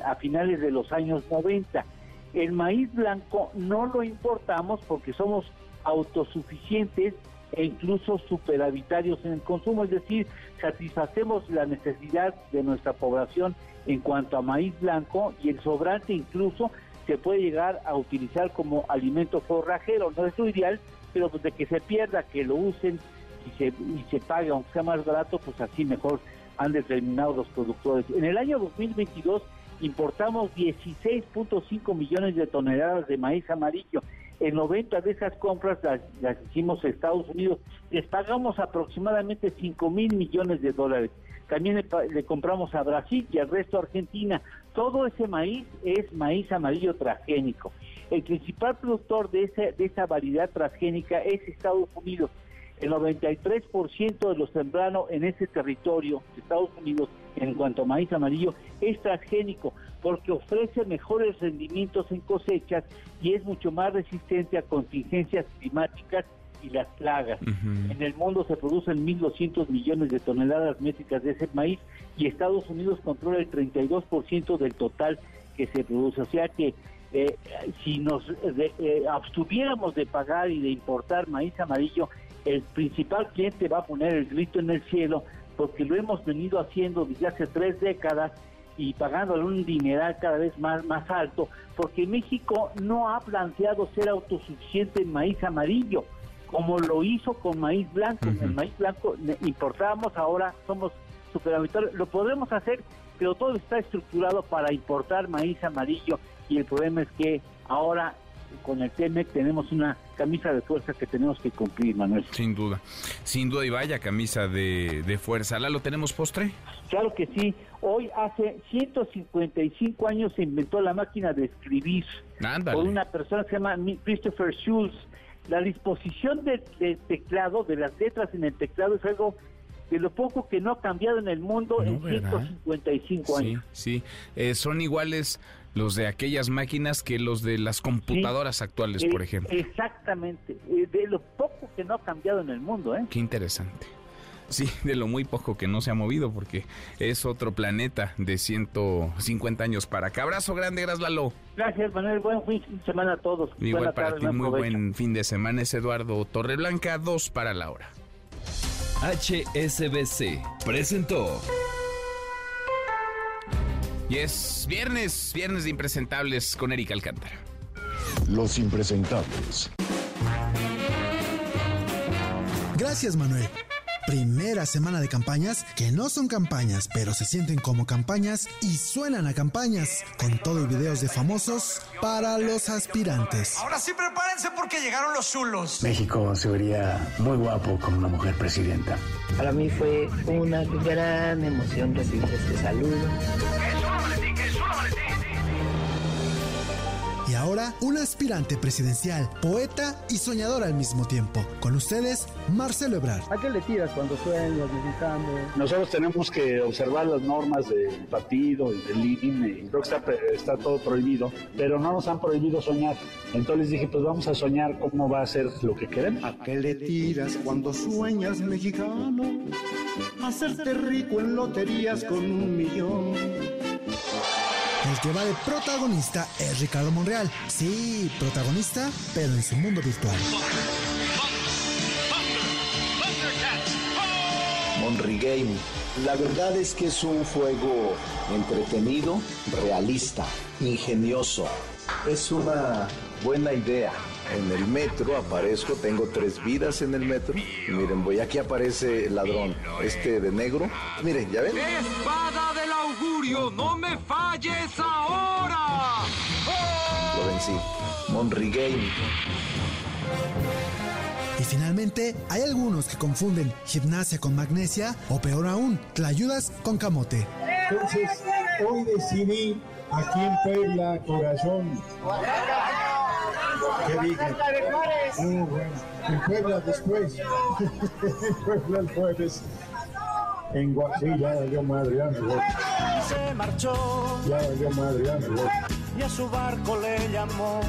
a finales de los años 90. El maíz blanco no lo importamos porque somos autosuficientes e incluso superavitarios en el consumo, es decir, satisfacemos la necesidad de nuestra población en cuanto a maíz blanco, y el sobrante incluso se puede llegar a utilizar como alimento forrajero. No es lo ideal, pero pues de que se pierda, que lo usen y se pague, aunque sea más barato, pues así mejor han determinado los productores. En el año 2022 importamos 16.5 millones de toneladas de maíz amarillo. En 90 de esas compras las hicimos a Estados Unidos. Les pagamos aproximadamente 5,000 millones de dólares. También le compramos a Brasil y al resto a Argentina. Todo ese maíz es maíz amarillo transgénico. El principal productor de esa variedad transgénica es Estados Unidos. El 93% de los sembranos en ese territorio de Estados Unidos, en cuanto a maíz amarillo, es transgénico porque ofrece mejores rendimientos en cosechas y es mucho más resistente a contingencias climáticas y las plagas. Uh-huh. En el mundo se producen 1.200 millones de toneladas métricas de ese maíz y Estados Unidos controla el 32% del total que se produce. O sea que si nos abstuviéramos de pagar y de importar maíz amarillo, el principal cliente va a poner el grito en el cielo, porque lo hemos venido haciendo desde hace 3 décadas y pagándole un dineral cada vez más alto, porque México no ha planteado ser autosuficiente en maíz amarillo, como lo hizo con maíz blanco. Uh-huh. El maíz blanco importábamos, ahora somos superavitarios. Lo podemos hacer, pero todo está estructurado para importar maíz amarillo, y el problema es que ahora con el TEMEC tenemos una camisa de fuerza que tenemos que cumplir, Manuel. Sin duda, y vaya camisa de fuerza. ¿Lalo, tenemos postre? Claro que sí. Hoy hace 155 años se inventó la máquina de escribir. Ándale. Por una persona que se llama Christopher Schulz. La disposición del teclado, de las letras en el teclado, es algo de lo poco que no ha cambiado en el mundo, no, en 155 años. Sí. Son iguales los de aquellas máquinas que los de las computadoras actuales, por ejemplo. Exactamente, de lo poco que no ha cambiado en el mundo. Qué interesante. Sí, de lo muy poco que no se ha movido, porque es otro planeta de 150 años para acá. Abrazo grande, gracias, Lalo. Gracias, Manuel. Buen fin de semana a todos. Igual buena para tarde, ti, muy provecho. Buen fin de semana. Es Eduardo Torreblanca, 2 para la hora. HSBC presentó... Y es viernes de Impresentables con Eric Alcántara. Los Impresentables. Gracias, Manuel. Primera semana de campañas que no son campañas, pero se sienten como campañas y suenan a campañas, con todo y videos de famosos para los aspirantes. Ahora sí, prepárense porque llegaron los chulos. México se vería muy guapo con una mujer presidenta. Para mí fue una gran emoción recibir este saludo. Y ahora, un aspirante presidencial, poeta y soñador al mismo tiempo. Con ustedes, Marcelo Ebrard. ¿A qué le tiras cuando sueñas, visitando? Nosotros tenemos que observar las normas del partido y del INE. Creo que está todo prohibido, pero no nos han prohibido soñar. Entonces les dije, pues vamos a soñar cómo va a ser lo que queremos. ¿A qué le tiras cuando sueñas, mexicano? Hacerte rico en loterías con 1,000,000. El que va de protagonista es Ricardo Monreal. Sí, protagonista, pero en su mundo virtual. Monregame. La verdad es que es un juego entretenido, realista, ingenioso. Es una buena idea. En el metro aparezco, tengo 3 vidas en el metro. Miren, voy aquí, aparece el ladrón, este de negro. Miren, ¿ya ven? ¡Espada del augurio! ¡No me falles ahora! ¡Oh! Lo vencí. Monregame. Y finalmente, hay algunos que confunden gimnasia con magnesia, o peor aún, tlayudas con camote. Entonces, hoy decidí aquí en Puebla, corazón. ¿Qué dije? En Puebla después. En Puebla el jueves. En Guasilla, yo madre, ya me voy. se marchó. Ya, madre, ya me voy. Y a su barco le llamó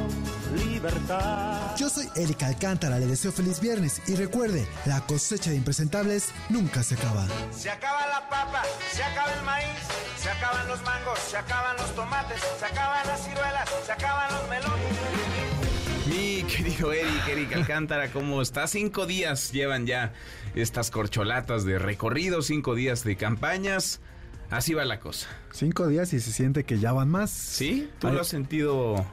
Libertad. Yo soy Eric Alcántara, le deseo feliz viernes y recuerde, la cosecha de impresentables nunca se acaba. Se acaba la papa, se acaba el maíz, se acaban los mangos, se acaban los tomates, se acaban las ciruelas, se acaban los melones. Mi querido Eric Alcántara, ¿cómo está? 5 días llevan ya estas corcholatas de recorrido, 5 días de campañas. Así va la cosa. 5 días y se siente que ya van más. ¿Sí? ¿Tú lo has sentido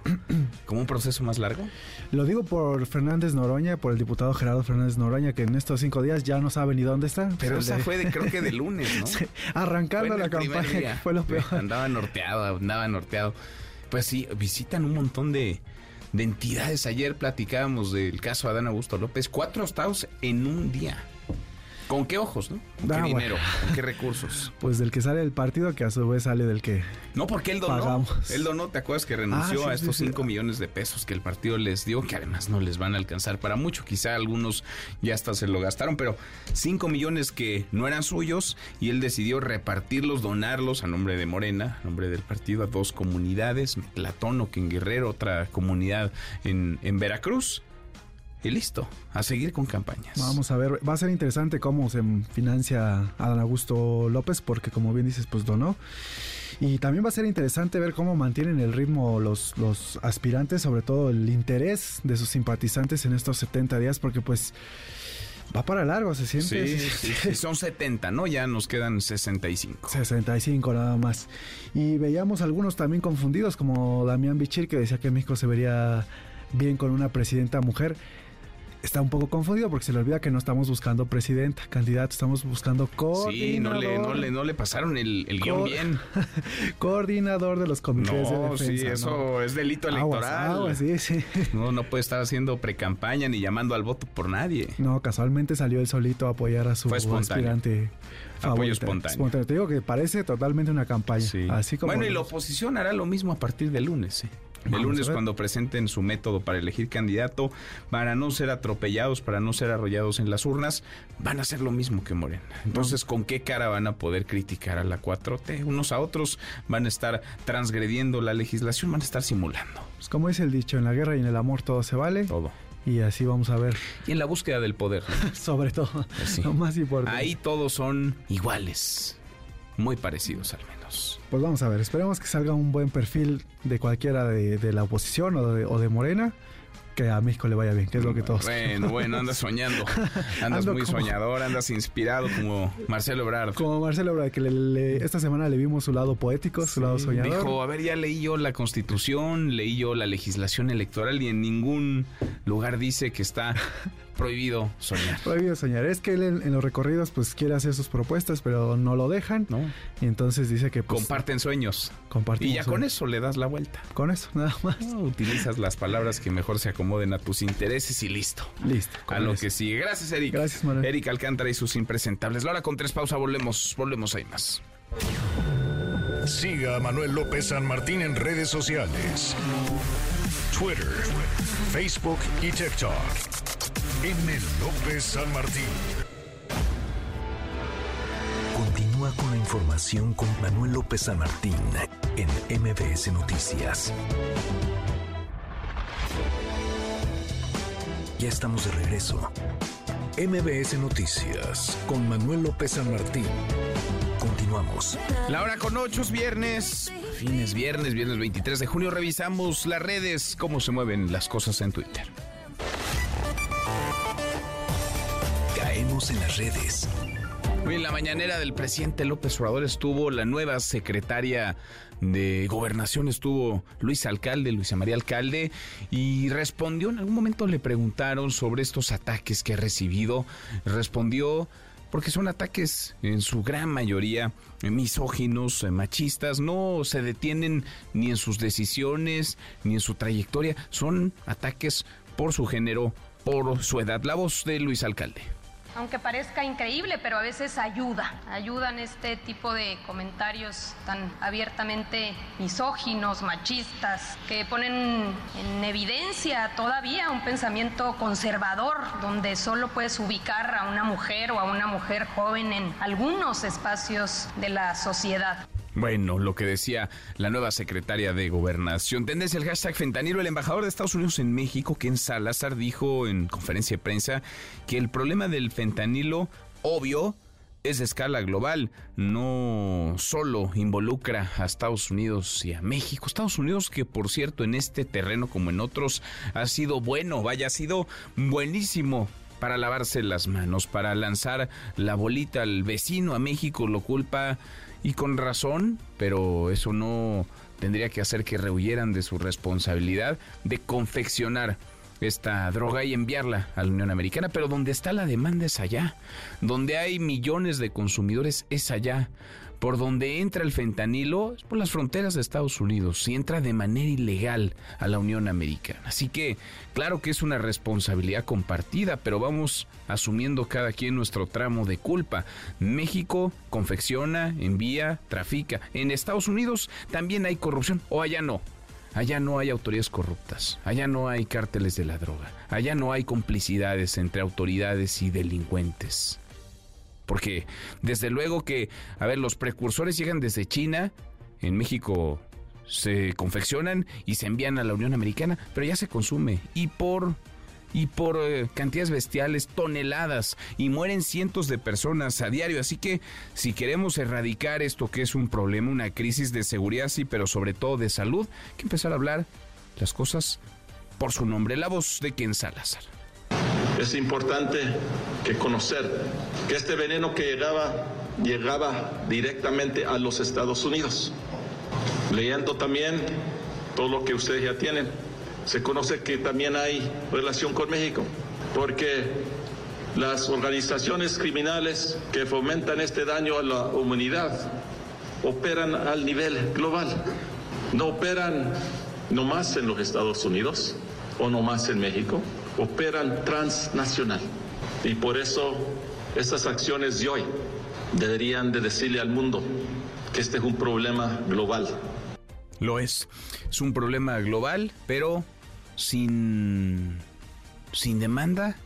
como un proceso más largo? Lo digo por Fernández Noroña, por el diputado Gerardo Fernández Noroña, que en estos 5 días ya no sabe ni dónde está. Pero esa fue creo que de lunes, ¿no? Sí, arrancando la campaña, que fue lo peor. Andaba norteado. Pues sí, visitan un montón de entidades. Ayer platicábamos del caso Adán Augusto López, 4 estados en un día. ¿Con qué ojos, no? ¿Con qué dinero? Bueno. ¿Con qué recursos? Pues del que sale del partido, que a su vez sale del que... No, porque él donó. Pagamos. Él donó, ¿te acuerdas que renunció a estos 5 millones de pesos que el partido les dio? Que además no les van a alcanzar para mucho. Quizá algunos ya hasta se lo gastaron, pero 5 millones que no eran suyos y él decidió repartirlos, donarlos a nombre de Morena, a nombre del partido, a 2 comunidades, Platón, que en Guerrero, otra comunidad en Veracruz. Y listo, a seguir con campañas. Vamos a ver, va a ser interesante cómo se financia Adán Augusto López, porque como bien dices, pues donó. Y también va a ser interesante ver cómo mantienen el ritmo los aspirantes, sobre todo el interés de sus simpatizantes en estos 70 días, porque pues... va para largo, se siente. Sí. Son 70, ¿no? Ya nos quedan 65. 65 nada más. Y veíamos algunos también confundidos, como Damián Bichir, que decía que México se vería bien con una presidenta mujer. Está un poco confundido porque se le olvida que no estamos buscando presidenta, candidato, estamos buscando coordinador. Sí, no le pasaron el guión bien. Coordinador de los comités de defensa. Sí, eso no es delito electoral. Aguas, sí. No puede estar haciendo precampaña ni llamando al voto por nadie. No, casualmente salió él solito a apoyar a su aspirante. Apoyo espontáneo. Te digo que parece totalmente una campaña. Sí. Así como y la oposición hará lo mismo a partir del lunes, ¿eh? El lunes, cuando presenten su método para elegir candidato, para no ser atropellados, para no ser arrollados en las urnas, van a hacer lo mismo que Morena. Entonces, ¿con qué cara van a poder criticar a la 4T? Unos a otros van a estar transgrediendo la legislación, van a estar simulando. Pues como dice el dicho, en la guerra y en el amor todo se vale. Todo. Y así vamos a ver. Y en la búsqueda del poder, ¿no? Sobre todo, así. Lo más importante. Ahí todos son iguales, muy parecidos al menos. Pues vamos a ver, esperemos que salga un buen perfil de cualquiera de la oposición o de Morena, que a México le vaya bien, que es lo que todos... Bueno, andas soñando, ando muy soñador, andas inspirado como Marcelo Ebrard. Como Marcelo Ebrard, que esta semana le vimos su lado poético, su lado soñador. Dijo, a ver, ya leí yo la Constitución, leí yo la legislación electoral y en ningún lugar dice que está... prohibido soñar. Prohibido soñar. Es que él en los recorridos pues quiere hacer sus propuestas, pero no lo dejan. No. Y entonces dice que... pues, comparten sueños. Y ya con eso le das la vuelta. Con eso, nada más. No, utilizas las palabras que mejor se acomoden a tus intereses y listo. Listo. A lo que sigue. Gracias, Eric. Gracias, Manuel. Eric Alcántara y sus impresentables. La hora con 3, pausa, volvemos, hay más. Siga a Manuel López San Martín en redes sociales. Twitter, Facebook y TikTok. M. López San Martín. Continúa con la información con Manuel López San Martín en MVS Noticias. Ya estamos de regreso. MVS Noticias con Manuel López San Martín. Continuamos. La hora con 8 es viernes. Viernes 23 de junio. Revisamos las redes, cómo se mueven las cosas en Twitter. En las redes. Hoy en la mañanera del presidente López Obrador estuvo la nueva secretaria de Gobernación, estuvo Luisa María Alcalde, y respondió, en algún momento le preguntaron sobre estos ataques que ha recibido, respondió, porque son ataques en su gran mayoría misóginos, machistas, no se detienen ni en sus decisiones, ni en su trayectoria, son ataques por su género, por su edad. La voz de Luisa Alcalde. Aunque parezca increíble, pero a veces ayudan este tipo de comentarios tan abiertamente misóginos, machistas, que ponen en evidencia todavía un pensamiento conservador, donde solo puedes ubicar a una mujer joven en algunos espacios de la sociedad. Bueno, lo que decía la nueva secretaria de Gobernación. Tendencia el hashtag fentanilo. El embajador de Estados Unidos en México, Ken Salazar, dijo en conferencia de prensa que el problema del fentanilo, obvio, es de escala global, no solo involucra a Estados Unidos y a México. Estados Unidos, que por cierto en este terreno como en otros ha sido bueno, vaya, ha sido buenísimo para lavarse las manos, para lanzar la bolita al vecino. A México lo culpa, y con razón, pero eso no tendría que hacer que rehuyeran de su responsabilidad de confeccionar esta droga y enviarla a la Unión Americana. Pero donde está la demanda es allá, donde hay millones de consumidores es allá. Por donde entra el fentanilo es por las fronteras de Estados Unidos y entra de manera ilegal a la Unión Americana. Así que claro que es una responsabilidad compartida, pero vamos asumiendo cada quien nuestro tramo de culpa. México confecciona, envía, trafica. En Estados Unidos también hay corrupción, o allá no. Allá no hay autoridades corruptas, allá no hay cárteles de la droga, allá no hay complicidades entre autoridades y delincuentes. Porque desde luego que, a ver, los precursores llegan desde China, en México se confeccionan y se envían a la Unión Americana, pero ya se consume y por cantidades bestiales, toneladas, y mueren cientos de personas a diario. Así que si queremos erradicar esto que es un problema, una crisis de seguridad, sí, pero sobre todo de salud, hay que empezar a hablar las cosas por su nombre. La voz de Ken Salazar. Es importante que conocer que este veneno que llegaba directamente a los Estados Unidos. Leyendo también todo lo que ustedes ya tienen, se conoce que también hay relación con México, porque las organizaciones criminales que fomentan este daño a la humanidad operan al nivel global. No operan nomás en los Estados Unidos o nomás en México, operan transnacional. Y por eso estas acciones de hoy deberían de decirle al mundo que este es un problema global. Lo es. Es un problema global, pero sin demanda,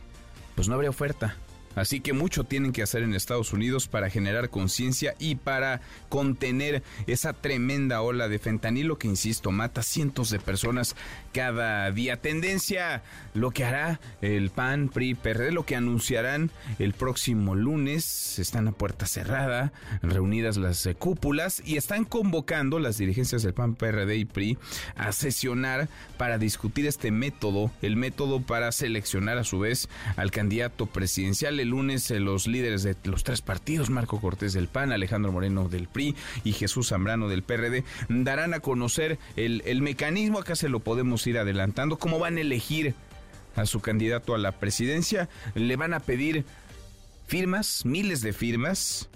pues no habría oferta. Así que mucho tienen que hacer en Estados Unidos para generar conciencia y para contener esa tremenda ola de fentanilo que, insisto, mata cientos de personas cada día. Tendencia, lo que hará el PAN, PRI, PRD, lo que anunciarán el próximo lunes. Están a puerta cerrada, reunidas las cúpulas, y están convocando las dirigencias del PAN, PRD y PRI a sesionar para discutir este método, el método para seleccionar a su vez al candidato presidencial. El lunes los líderes de los tres partidos, Marco Cortés del PAN, Alejandro Moreno del PRI y Jesús Zambrano del PRD, darán a conocer el mecanismo. Acá se lo podemos ir adelantando, cómo van a elegir a su candidato a la presidencia. Le van a pedir firmas, miles de firmas,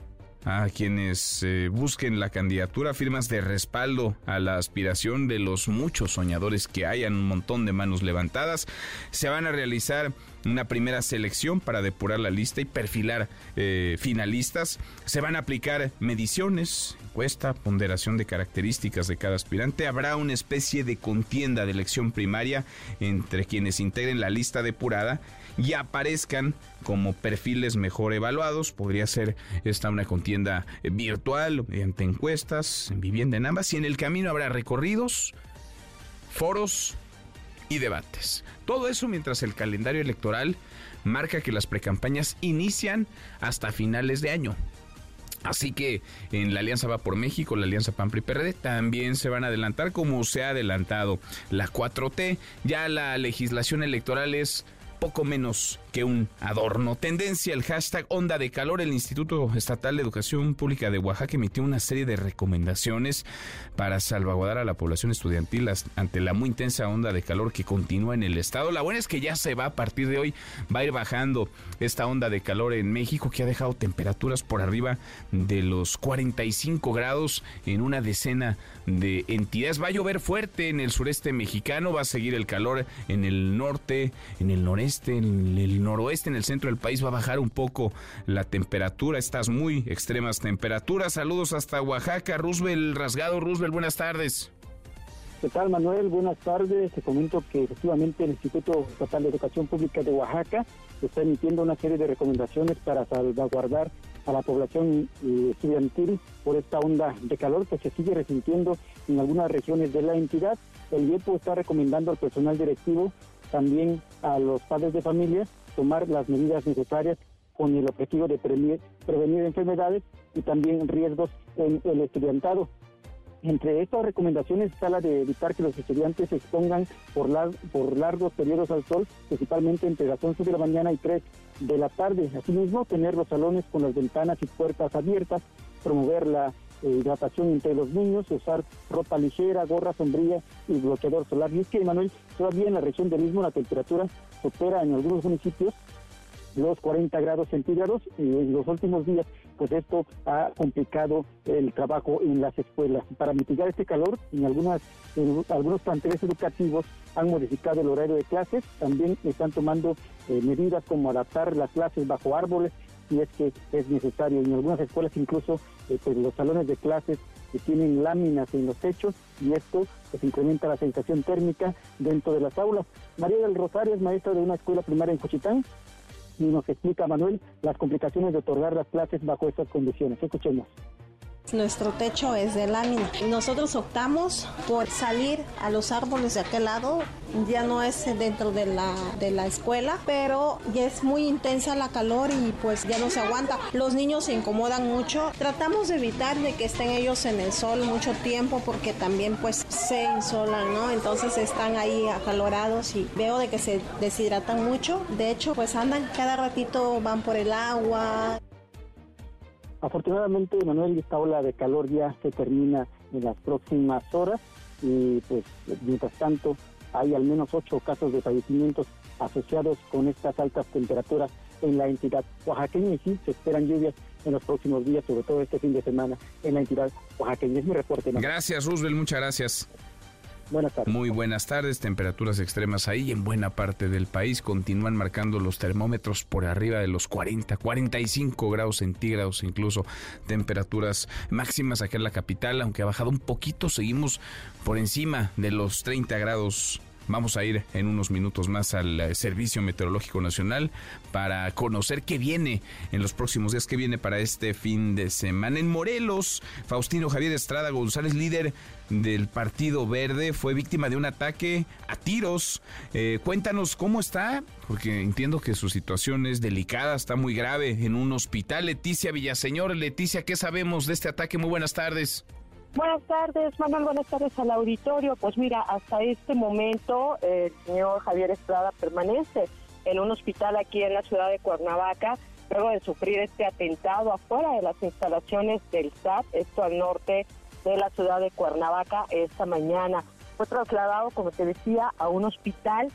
a quienes busquen la candidatura, firmas de respaldo a la aspiración de los muchos soñadores que hayan, un montón de manos levantadas. Se van a realizar una primera selección para depurar la lista y perfilar finalistas. Se van a aplicar mediciones, encuesta, ponderación de características de cada aspirante. Habrá una especie de contienda de elección primaria entre quienes integren la lista depurada y aparezcan como perfiles mejor evaluados. Podría ser esta una contienda virtual, mediante encuestas, en vivienda, en ambas, y en el camino habrá recorridos, foros y debates. Todo eso mientras el calendario electoral marca que las precampañas inician hasta finales de año. Así que en la Alianza Va por México, la Alianza PAN PRI PRD, también se van a adelantar, como se ha adelantado la 4T. Ya la legislación electoral es poco menos que un adorno. Tendencia, el hashtag Onda de Calor. El Instituto Estatal de Educación Pública de Oaxaca emitió una serie de recomendaciones para salvaguardar a la población estudiantil ante la muy intensa onda de calor que continúa en el estado. La buena es que ya se va, a partir de hoy va a ir bajando esta onda de calor en México, que ha dejado temperaturas por arriba de los 45 grados en una decena de entidades. Va a llover fuerte en el sureste mexicano, va a seguir el calor en el norte, en el noreste, en el noroeste, en el centro del país. Va a bajar un poco la temperatura, estas muy extremas temperaturas. Saludos hasta Oaxaca, Roosevelt Rasgado. Roosevelt, buenas tardes. ¿Qué tal, Manuel? Buenas tardes. Te comento que efectivamente el Instituto Estatal de Educación Pública de Oaxaca está emitiendo una serie de recomendaciones para salvaguardar a la población estudiantil por esta onda de calor que se sigue resintiendo en algunas regiones de la entidad. El IEPO está recomendando al personal directivo, también a los padres de familia, tomar las medidas necesarias con el objetivo de prevenir enfermedades y también riesgos en el estudiantado. Entre estas recomendaciones está la de evitar que los estudiantes se expongan por largos periodos al sol, principalmente entre las 11 de la mañana y 3 de la tarde. Asimismo, tener los salones con las ventanas y puertas abiertas, promover la hidratación entre los niños, usar ropa ligera, gorra, sombrilla y bloqueador solar. Y es que, Manuel, todavía en la región del Istmo la temperatura supera en algunos municipios los 40 grados centígrados y en los últimos días pues esto ha complicado el trabajo en las escuelas. Para mitigar este calor, en algunos planteles educativos han modificado el horario de clases, también están tomando medidas como adaptar las clases bajo árboles si es que es necesario. En algunas escuelas incluso pues los salones de clases que tienen láminas en los techos y esto pues incrementa la sensación térmica dentro de las aulas. María del Rosario es maestra de una escuela primaria en Juchitán, y nos explica, Manuel, las complicaciones de otorgar las clases bajo estas condiciones. Escuchemos. Nuestro techo es de lámina. Nosotros optamos por salir a los árboles de aquel lado. Ya no es dentro de la escuela, pero ya es muy intensa la calor y pues ya no se aguanta. Los niños se incomodan mucho. Tratamos de evitar de que estén ellos en el sol mucho tiempo porque también pues se insolan, ¿no? Entonces están ahí acalorados y veo de que se deshidratan mucho. De hecho, pues andan cada ratito, van por el agua. Afortunadamente, Manuel, esta ola de calor ya se termina en las próximas horas y pues mientras tanto hay al menos 8 casos de fallecimientos asociados con estas altas temperaturas en la entidad oaxaqueña y sí se esperan lluvias en los próximos días, sobre todo este fin de semana en la entidad oaxaqueña. Es mi reporte, Manuel. Gracias, Roosevelt, muchas gracias. Buenas tardes. Muy buenas tardes, temperaturas extremas ahí en buena parte del país, continúan marcando los termómetros por arriba de los 40, 45 grados centígrados, incluso temperaturas máximas acá en la capital, aunque ha bajado un poquito, seguimos por encima de los 30 grados. Vamos a ir en unos minutos más al Servicio Meteorológico Nacional para conocer qué viene en los próximos días, qué viene para este fin de semana. En Morelos, Faustino Javier Estrada González, líder del Partido Verde, fue víctima de un ataque a tiros. Cuéntanos cómo está, porque entiendo que su situación es delicada, está muy grave en un hospital. Leticia Villaseñor, Leticia, ¿qué sabemos de este ataque? Muy buenas tardes. Buenas tardes, Manuel, buenas tardes al auditorio. Pues mira, hasta este momento el señor Javier Estrada permanece en un hospital aquí en la ciudad de Cuernavaca, luego de sufrir este atentado afuera de las instalaciones del SAT, esto al norte de la ciudad de Cuernavaca esta mañana. Fue trasladado, como te decía, a un hospital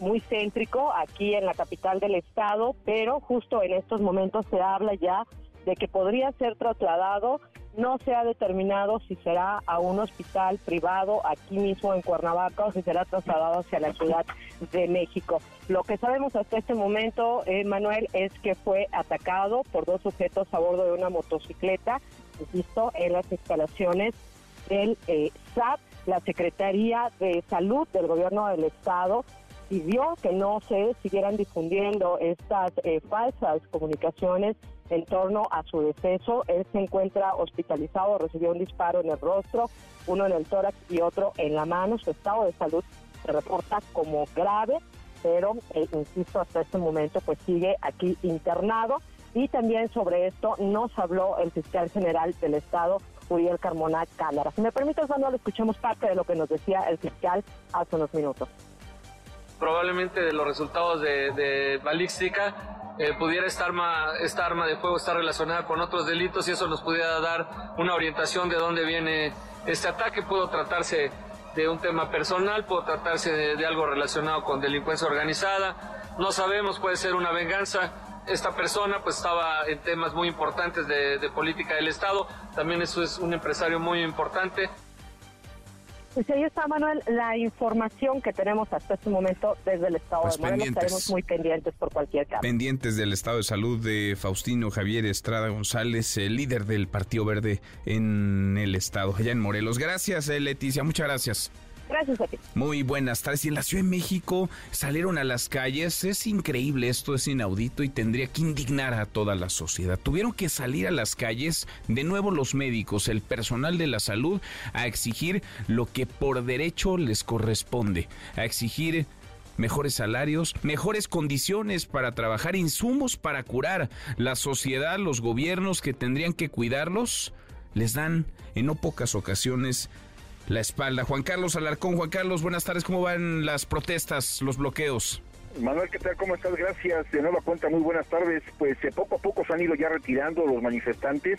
muy céntrico aquí en la capital del estado, pero justo en estos momentos se habla ya de que podría ser trasladado. No se ha determinado si será a un hospital privado aquí mismo en Cuernavaca o si será trasladado hacia la Ciudad de México. Lo que sabemos hasta este momento, Manuel, es que fue atacado por dos sujetos a bordo de una motocicleta, insisto, en las instalaciones del SAT. La Secretaría de Salud del Gobierno del Estado pidió que no se siguieran difundiendo estas falsas comunicaciones en torno a su deceso. Él se encuentra hospitalizado, recibió un disparo en el rostro, uno en el tórax y otro en la mano. Su estado de salud se reporta como grave, pero, insisto, hasta este momento pues sigue aquí internado. Y también sobre esto nos habló el fiscal general del estado, Uriel Carmona Cámara. Si me permites, Manuel, escuchemos parte de lo que nos decía el fiscal hace unos minutos. Probablemente de los resultados de balística, pudiera esta arma de fuego estar relacionada con otros delitos y eso nos pudiera dar una orientación de dónde viene este ataque. Pudo tratarse de un tema personal, pudo tratarse de algo relacionado con delincuencia organizada, no sabemos, puede ser una venganza. Esta persona pues estaba en temas muy importantes de política del Estado, también eso es un empresario muy importante. Pues ahí está, Manuel, la información que tenemos hasta este momento desde el Estado de Morelos. Estaremos muy pendientes por cualquier caso. Pendientes del estado de salud de Faustino Javier Estrada González, el líder del Partido Verde en el estado, allá en Morelos. Gracias, Leticia, muchas gracias. Gracias a ti. Muy buenas tardes. Y en la Ciudad de México salieron a las calles. Es increíble, esto es inaudito y tendría que indignar a toda la sociedad. Tuvieron que salir a las calles de nuevo los médicos, el personal de la salud, a exigir lo que por derecho les corresponde, a exigir mejores salarios, mejores condiciones para trabajar, insumos para curar. La sociedad, los gobiernos que tendrían que cuidarlos, les dan en no pocas ocasiones la espalda. Juan Carlos Alarcón, Juan Carlos, buenas tardes, ¿cómo van las protestas, los bloqueos? Manuel, ¿qué tal? ¿Cómo estás? Gracias. De nueva cuenta, muy buenas tardes. Pues poco a poco se han ido ya retirando los manifestantes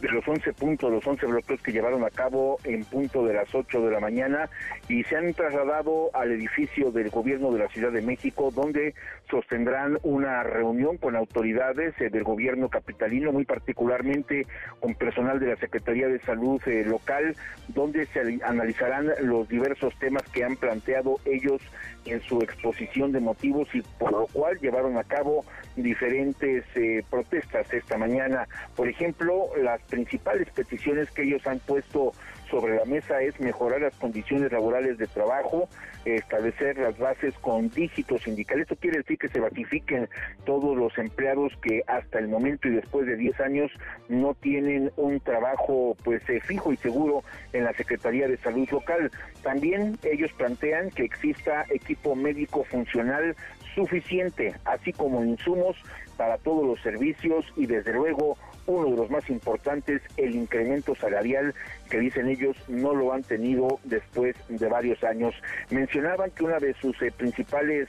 de los 11 puntos, los 11 bloqueos que llevaron a cabo en punto de las 8 de la mañana y se han trasladado al edificio del gobierno de la Ciudad de México, donde sostendrán una reunión con autoridades del gobierno capitalino, muy particularmente con personal de la Secretaría de Salud local, donde se analizarán los diversos temas que han planteado ellos en su exposición de motivos y por lo cual llevaron a cabo diferentes protestas esta mañana. Por ejemplo, las principales peticiones que ellos han puesto sobre la mesa es mejorar las condiciones laborales de trabajo, establecer las bases con dígito sindical. Esto quiere decir que se batifiquen todos los empleados que hasta el momento y después de 10 años no tienen un trabajo fijo y seguro en la Secretaría de Salud local. También ellos plantean que exista equipo médico funcional suficiente, así como insumos para todos los servicios y desde luego uno de los más importantes, el incremento salarial, que dicen ellos no lo han tenido después de varios años. Mencionaban que una de sus principales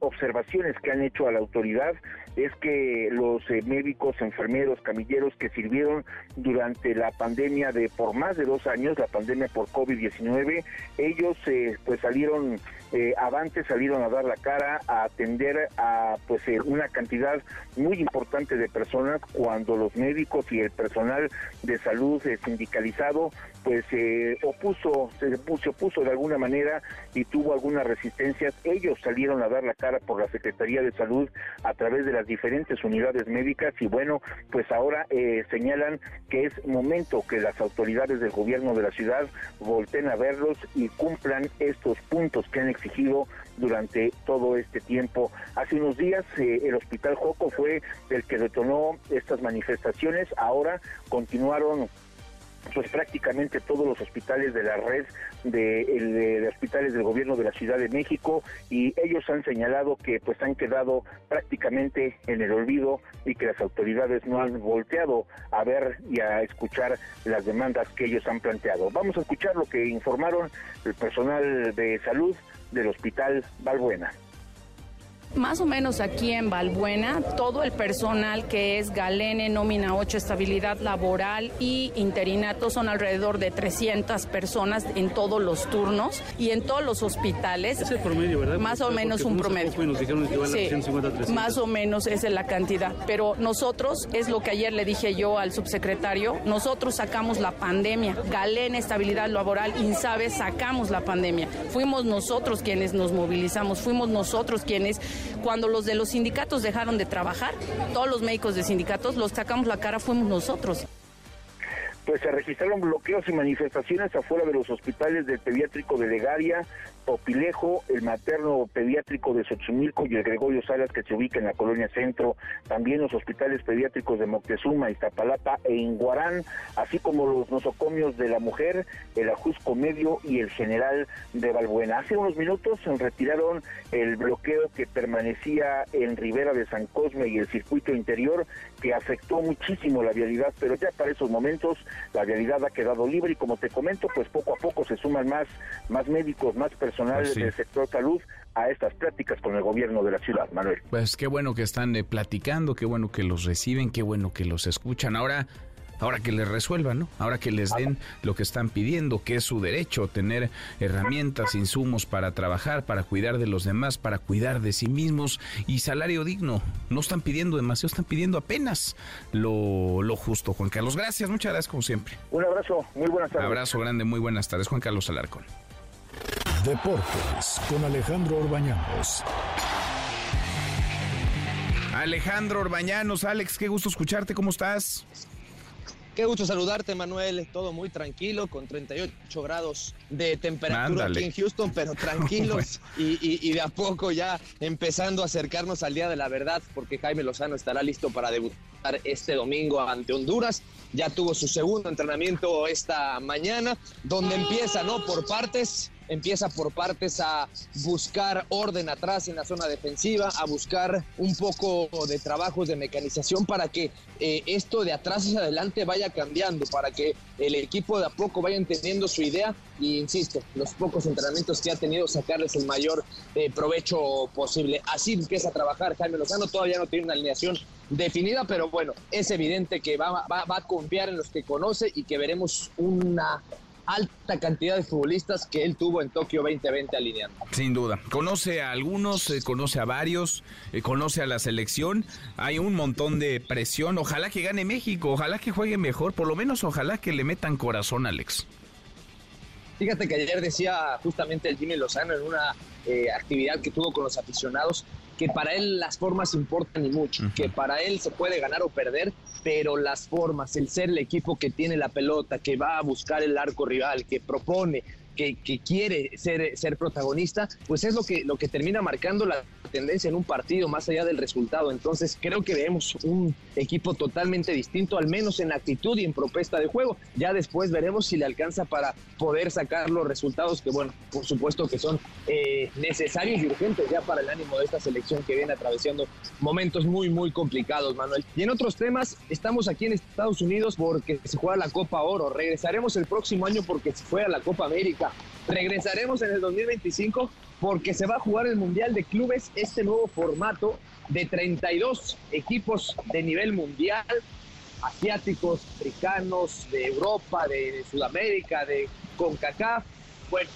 observaciones que han hecho a la autoridad es que los médicos, enfermeros, camilleros que sirvieron durante la pandemia de por más de 2 años, la pandemia por COVID-19, ellos salieron avantes, salieron a dar la cara, a atender a una cantidad muy importante de personas cuando los médicos y el personal de salud sindicalizado se opuso de alguna manera y tuvo algunas resistencias. Ellos salieron a dar la cara por la Secretaría de Salud a través de las diferentes unidades médicas y bueno, pues ahora señalan que es momento que las autoridades del gobierno de la ciudad volteen a verlos y cumplan estos puntos que han exigido durante todo este tiempo. Hace unos días el Hospital Joco fue el que detonó estas manifestaciones, ahora continuaron prácticamente todos los hospitales de la red de hospitales del gobierno de la Ciudad de México y ellos han señalado que han quedado prácticamente en el olvido y que las autoridades no han volteado a ver y a escuchar las demandas que ellos han planteado. Vamos a escuchar lo que informaron el personal de salud del Hospital Valbuena. Más o menos aquí en Valbuena, todo el personal que es Galene, nómina 8, estabilidad laboral y interinato son alrededor de 300 personas en todos los turnos y en todos los hospitales. Es el promedio, ¿verdad? Más o menos un promedio. Nos dijeron que van a 150, más o menos esa es la cantidad. Pero nosotros, es lo que ayer le dije yo al subsecretario, nosotros sacamos la pandemia. Galene, estabilidad laboral, Insabe, sacamos la pandemia. Fuimos nosotros quienes nos movilizamos, fuimos nosotros quienes... Cuando los de los sindicatos dejaron de trabajar, todos los médicos de sindicatos, los sacamos la cara, fuimos nosotros. Pues se registraron bloqueos y manifestaciones afuera de los hospitales del pediátrico de Legaria, Popilejo, el materno pediátrico de Xochimilco y el Gregorio Salas, que se ubica en la colonia Centro. También los hospitales pediátricos de Moctezuma, Iztapalapa e Inguarán, así como los nosocomios de la Mujer, el Ajusco Medio y el General de Valbuena. Hace unos minutos retiraron el bloqueo que permanecía en Ribera de San Cosme y el circuito interior, que afectó muchísimo la vialidad, pero ya para esos momentos la vialidad ha quedado libre y como te comento, pues poco a poco se suman más médicos, más personal del sector salud a estas pláticas con el gobierno de la ciudad, Manuel. Pues qué bueno que están platicando, qué bueno que los reciben, qué bueno que los escuchan. Ahora que les resuelvan, ¿no? Ahora que les den lo que están pidiendo, que es su derecho, tener herramientas, insumos para trabajar, para cuidar de los demás, para cuidar de sí mismos y salario digno. No están pidiendo demasiado, están pidiendo apenas lo justo, Juan Carlos. Gracias, muchas gracias como siempre. Un abrazo, muy buenas tardes. Un abrazo grande, muy buenas tardes, Juan Carlos Alarcón. Deportes con Alejandro Orbañanos. Alejandro Orbañanos, Alex, qué gusto escucharte, ¿cómo estás? Qué gusto saludarte, Manuel. Todo muy tranquilo, con 38 grados de temperatura Mándale. Aquí en Houston, pero tranquilos y de a poco ya empezando a acercarnos al Día de la Verdad, porque Jaime Lozano estará listo para debutar este domingo ante Honduras. Ya tuvo su segundo entrenamiento esta mañana, donde empieza, ¿no?, por partes. Empieza por partes a buscar orden atrás en la zona defensiva, a buscar un poco de trabajos de mecanización para que esto de atrás hacia adelante vaya cambiando, para que el equipo de a poco vaya entendiendo su idea y, insisto, los pocos entrenamientos que ha tenido, sacarles el mayor provecho posible. Así empieza a trabajar Jaime Lozano. Todavía no tiene una alineación definida, pero bueno, es evidente que va a confiar en los que conoce y que veremos una alta cantidad de futbolistas que él tuvo en Tokio 2020 alineando. Sin duda, conoce a algunos, conoce a varios, conoce a la selección, hay un montón de presión, ojalá que gane México, ojalá que juegue mejor, por lo menos ojalá que le metan corazón, Alex. Fíjate que ayer decía justamente el Jimmy Lozano en una actividad que tuvo con los aficionados, que para él las formas importan y mucho, que para él se puede ganar o perder, pero las formas, el ser el equipo que tiene la pelota, que va a buscar el arco rival, que propone, que quiere ser protagonista, pues es lo que termina marcando la tendencia en un partido, más allá del resultado. Entonces creo que vemos un equipo totalmente distinto, al menos en actitud y en propuesta de juego. Ya después veremos si le alcanza para poder sacar los resultados que, bueno, por supuesto que son necesarios y urgentes ya para el ánimo de esta selección que viene atravesando momentos muy, muy complicados, Manuel. Y en otros temas, estamos aquí en Estados Unidos porque se juega la Copa Oro. Regresaremos el próximo año porque se juega la Copa América. Regresaremos en el 2025 porque se va a jugar el Mundial de Clubes, este nuevo formato de 32 equipos de nivel mundial, asiáticos, africanos, de Europa, de Sudamérica, de CONCACAF. Bueno,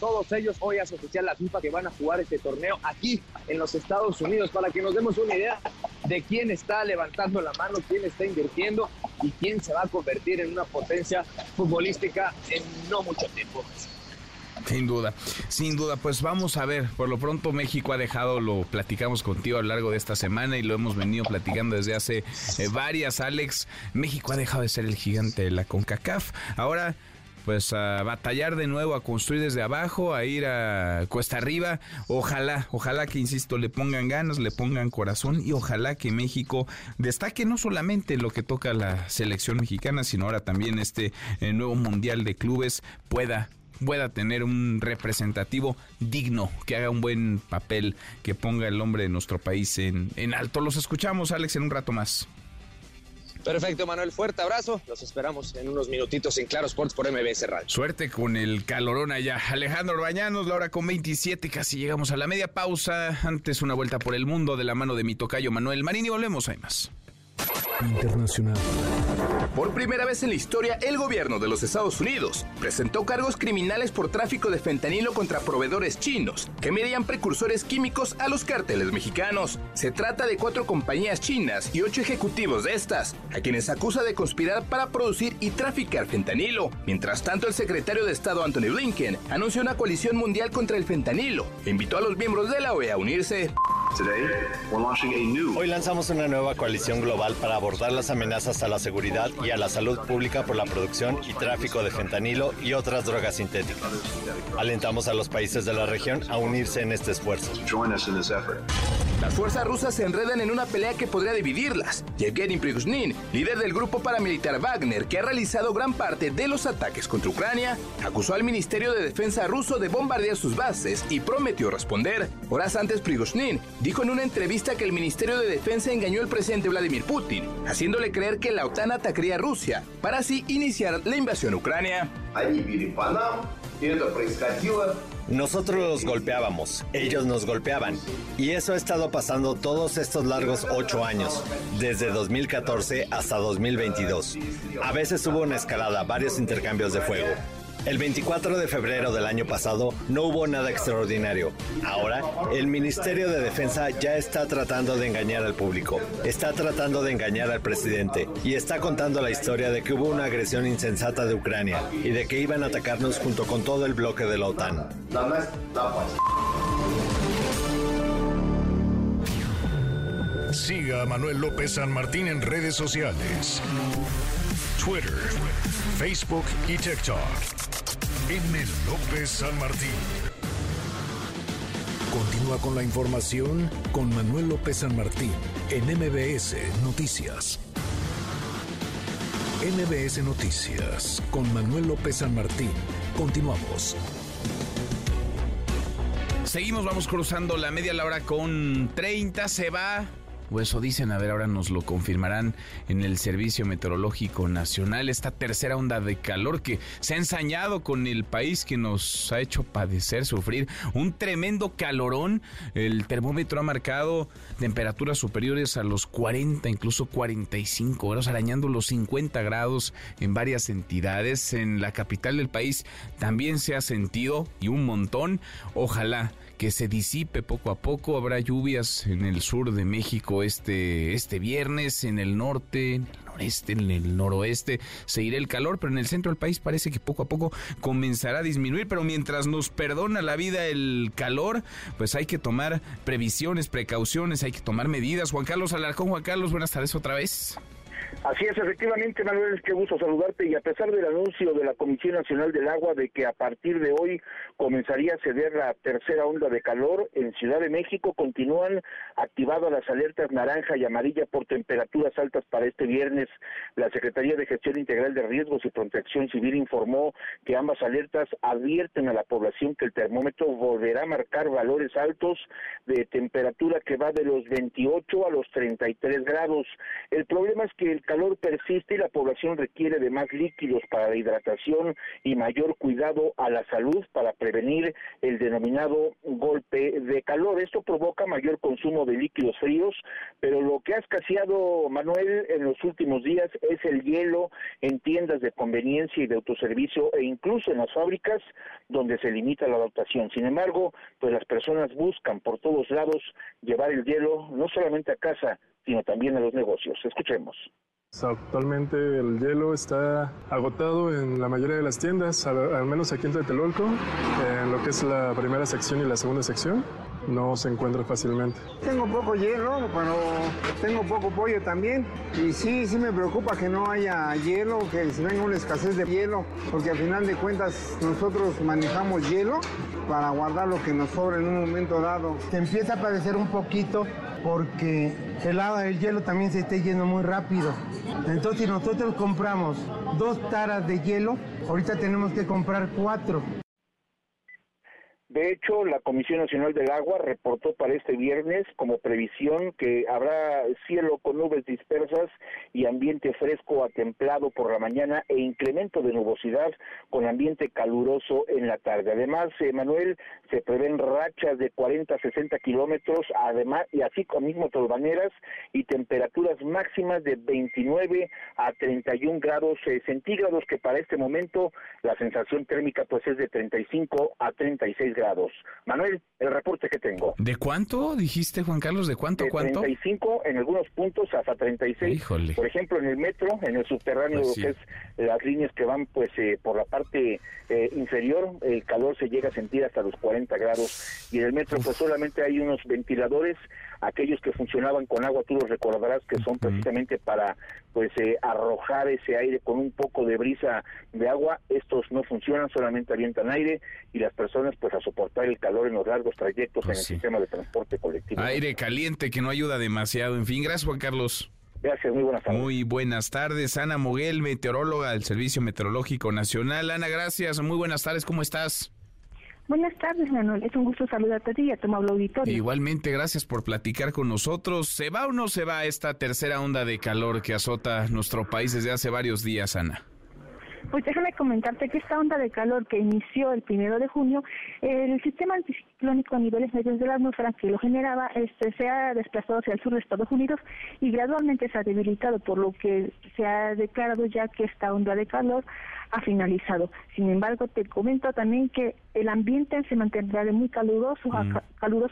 todos ellos hoy hace oficial la FIFA que van a jugar este torneo aquí en los Estados Unidos, para que nos demos una idea de quién está levantando la mano, quién está invirtiendo y quién se va a convertir en una potencia futbolística en no mucho tiempo. Sin duda, pues vamos a ver. Por lo pronto México ha dejado, lo platicamos contigo a lo largo de esta semana y lo hemos venido platicando desde hace varias, Alex. México ha dejado de ser el gigante de la CONCACAF, ahora pues a batallar de nuevo, a construir desde abajo, a ir a cuesta arriba. Ojalá que, insisto, le pongan ganas, le pongan corazón y ojalá que México destaque no solamente lo que toca la selección mexicana, sino ahora también este nuevo Mundial de Clubes pueda tener un representativo digno, que haga un buen papel, que ponga el nombre de nuestro país en alto. Los escuchamos, Alex, en un rato más. Perfecto, Manuel, fuerte abrazo. Los esperamos en unos minutitos en Claro Sports por MVS Radio. Suerte con el calorón allá. Alejandro Orbañanos, la hora con 27, casi llegamos a la media pausa. Antes, una vuelta por el mundo de la mano de mi tocayo Manuel Marín y volvemos, hay más. Internacional. Por primera vez en la historia, el gobierno de los Estados Unidos presentó cargos criminales por tráfico de fentanilo contra proveedores chinos que medían precursores químicos a los cárteles mexicanos. Se trata de 4 compañías chinas y 8 ejecutivos de estas, a quienes acusa de conspirar para producir y traficar fentanilo. Mientras tanto, el secretario de Estado Antony Blinken anunció una coalición mundial contra el fentanilo e invitó a los miembros de la OEA a unirse. Hoy lanzamos una nueva coalición global para abordar las amenazas a la seguridad y a la salud pública por la producción y tráfico de fentanilo y otras drogas sintéticas. Alentamos a los países de la región a unirse en este esfuerzo. Las fuerzas rusas se enredan en una pelea que podría dividirlas. Yevgeny Prigozhin, líder del grupo paramilitar Wagner, que ha realizado gran parte de los ataques contra Ucrania, acusó al Ministerio de Defensa ruso de bombardear sus bases y prometió responder. Horas antes, Prigozhin dijo en una entrevista que el Ministerio de Defensa engañó al presidente Vladimir Putin, haciéndole creer que la OTAN atacaría a Rusia para así iniciar la invasión a Ucrania. Nosotros los golpeábamos, ellos nos golpeaban, y eso ha estado pasando todos estos largos 8 años, desde 2014 hasta 2022. A veces hubo una escalada, varios intercambios de fuego. El 24 de febrero del año pasado no hubo nada extraordinario. Ahora, el Ministerio de Defensa ya está tratando de engañar al público, está tratando de engañar al presidente y está contando la historia de que hubo una agresión insensata de Ucrania y de que iban a atacarnos junto con todo el bloque de la OTAN. Siga a Manuel López San Martín en redes sociales. Twitter, Facebook y TikTok. M. López San Martín. Continúa con la información con Manuel López San Martín en MVS Noticias. MVS Noticias con Manuel López San Martín. Continuamos. Seguimos, vamos cruzando la media, la hora con 30, se va, o eso dicen, a ver, ahora nos lo confirmarán en el Servicio Meteorológico Nacional, esta tercera onda de calor que se ha ensañado con el país, que nos ha hecho padecer, sufrir un tremendo calorón. El termómetro ha marcado temperaturas superiores a los 40, incluso 45 grados, arañando los 50 grados en varias entidades. En la capital del país también se ha sentido, y un montón. Ojalá que se disipe poco a poco. Habrá lluvias en el sur de México este viernes, en el norte, en el noreste, en el noroeste. Se irá el calor, pero en el centro del país parece que poco a poco comenzará a disminuir. Pero mientras nos perdona la vida el calor, pues hay que tomar previsiones, precauciones, hay que tomar medidas. Juan Carlos Alarcón, Juan Carlos, buenas tardes otra vez. Así es, efectivamente, Manuel, qué gusto saludarte, y a pesar del anuncio de la Comisión Nacional del Agua de que a partir de hoy comenzaría a ceder la tercera onda de calor, en Ciudad de México continúan activadas las alertas naranja y amarilla por temperaturas altas para este viernes. La Secretaría de Gestión Integral de Riesgos y Protección Civil informó que ambas alertas advierten a la población que el termómetro volverá a marcar valores altos de temperatura que va de los 28 a los 33 grados. El problema es que el calor persiste y la población requiere de más líquidos para la hidratación y mayor cuidado a la salud para prevenir el denominado golpe de calor. Esto provoca mayor consumo de líquidos fríos, pero lo que ha escaseado, Manuel, en los últimos días es el hielo en tiendas de conveniencia y de autoservicio e incluso en las fábricas donde se limita la dotación. Sin embargo, pues las personas buscan por todos lados llevar el hielo no solamente a casa, sino también a los negocios. Escuchemos. Actualmente el hielo está agotado en la mayoría de las tiendas, al menos aquí en Tlatelolco, en lo que es la primera sección y la segunda sección, no se encuentra fácilmente. Tengo poco hielo, pero tengo poco pollo también, y sí me preocupa que no haya hielo, que se venga una escasez de hielo, porque al final de cuentas nosotros manejamos hielo para guardar lo que nos sobra en un momento dado. Se empieza a padecer un poquito porque el hielo también se está yendo muy rápido. Entonces, si nosotros compramos 2 taras de hielo, ahorita tenemos que comprar 4. De hecho, la Comisión Nacional del Agua reportó para este viernes como previsión que habrá cielo con nubes dispersas y ambiente fresco a templado por la mañana e incremento de nubosidad con ambiente caluroso en la tarde. Además, Manuel, se prevén rachas de 40 a 60 kilómetros, además, y así con mismo tolvaneras y temperaturas máximas de 29 a 31 grados centígrados, que para este momento la sensación térmica pues es de 35 a 36 grados. Manuel, el reporte que tengo. ¿De cuánto dijiste, Juan Carlos? ¿De cuánto? De 35 en algunos puntos hasta 36. Híjole. Por ejemplo, en el metro, en el subterráneo, pues sí, que es las líneas que van pues por la parte inferior, el calor se llega a sentir hasta los 40 grados. Y en el metro, pues solamente hay unos ventiladores, aquellos que funcionaban con agua, tú los recordarás, que son precisamente para pues arrojar ese aire con un poco de brisa de agua. Estos no funcionan, solamente avientan aire, y las personas pues a soportar el calor en los largos trayectos pues en el sistema de transporte colectivo. Aire caliente que no ayuda demasiado. En fin, gracias, Juan Carlos. Gracias, muy buenas tardes. Muy buenas tardes, Ana Moguel, meteoróloga del Servicio Meteorológico Nacional. Ana, gracias, muy buenas tardes, ¿cómo estás? Buenas tardes, Manuel, es un gusto saludarte a ti y a tu amable auditorio. Igualmente, gracias por platicar con nosotros. ¿Se va o no se va esta tercera onda de calor que azota nuestro país desde hace varios días, Ana? Pues déjame comentarte que esta onda de calor que inició el 1 de junio, el sistema anticiclónico a niveles medios de la atmósfera que lo generaba se ha desplazado hacia el sur de Estados Unidos y gradualmente se ha debilitado, por lo que se ha declarado ya que esta onda de calor ha finalizado. Sin embargo, te comento también que el ambiente se mantendrá de muy caluroso,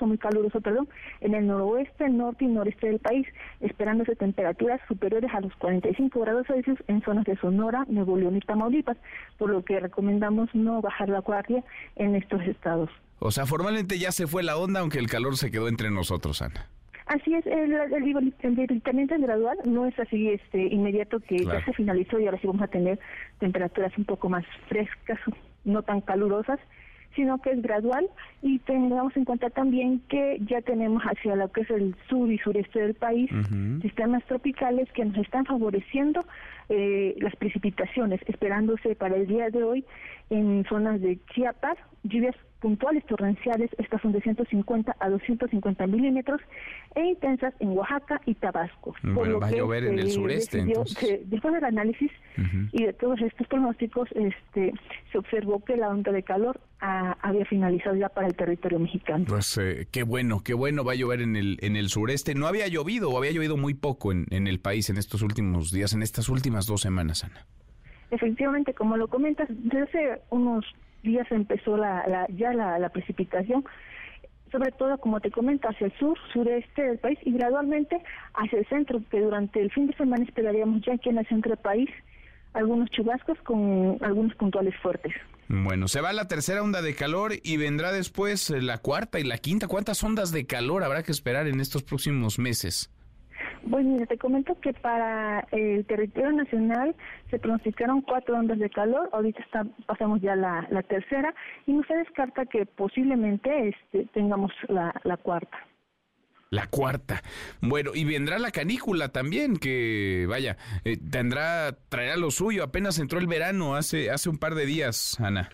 muy caluroso, en el noroeste, el norte y noreste del país, esperándose temperaturas superiores a los 45 grados Celsius en zonas de Sonora, Nuevo León y Tamaulipas, por lo que recomendamos no bajar la guardia en estos estados. O sea, formalmente ya se fue la onda, aunque el calor se quedó entre nosotros, Ana. Así es, el debilitamiento es gradual, no es así inmediato que ya se finalizó y ahora sí vamos a tener temperaturas un poco más frescas, no tan calurosas, sino que es gradual, y tengamos en cuenta también que ya tenemos hacia lo que es el sur y sureste del país sistemas tropicales que nos están favoreciendo las precipitaciones, esperándose para el día de hoy en zonas de Chiapas, lluvias puntuales torrenciales, estas son de 150 a 250 milímetros, e intensas en Oaxaca y Tabasco. Bueno, va a llover en el sureste, entonces. Después del análisis y de todos estos pronósticos, se observó que la onda de calor había finalizado ya para el territorio mexicano. Pues qué bueno, va a llover en el sureste. No había llovido, o había llovido muy poco en el país en estos últimos días, en estas últimas 2 semanas, Ana. Efectivamente, como lo comentas, desde unos días empezó la precipitación, sobre todo, como te comento, hacia el sur, sureste del país y gradualmente hacia el centro, que durante el fin de semana esperaríamos ya aquí en el centro del país algunos chubascos con algunos puntuales fuertes. Bueno, se va la tercera onda de calor y vendrá después la cuarta y la quinta. ¿Cuántas ondas de calor habrá que esperar en estos próximos meses? Bueno, mira, te comento que para el territorio nacional se pronosticaron 4 ondas de calor, ahorita pasamos ya la tercera y no se descarta que posiblemente tengamos la cuarta. La cuarta. Bueno, y vendrá la canícula también, que vaya, traerá lo suyo, apenas entró el verano hace un par de días, Ana.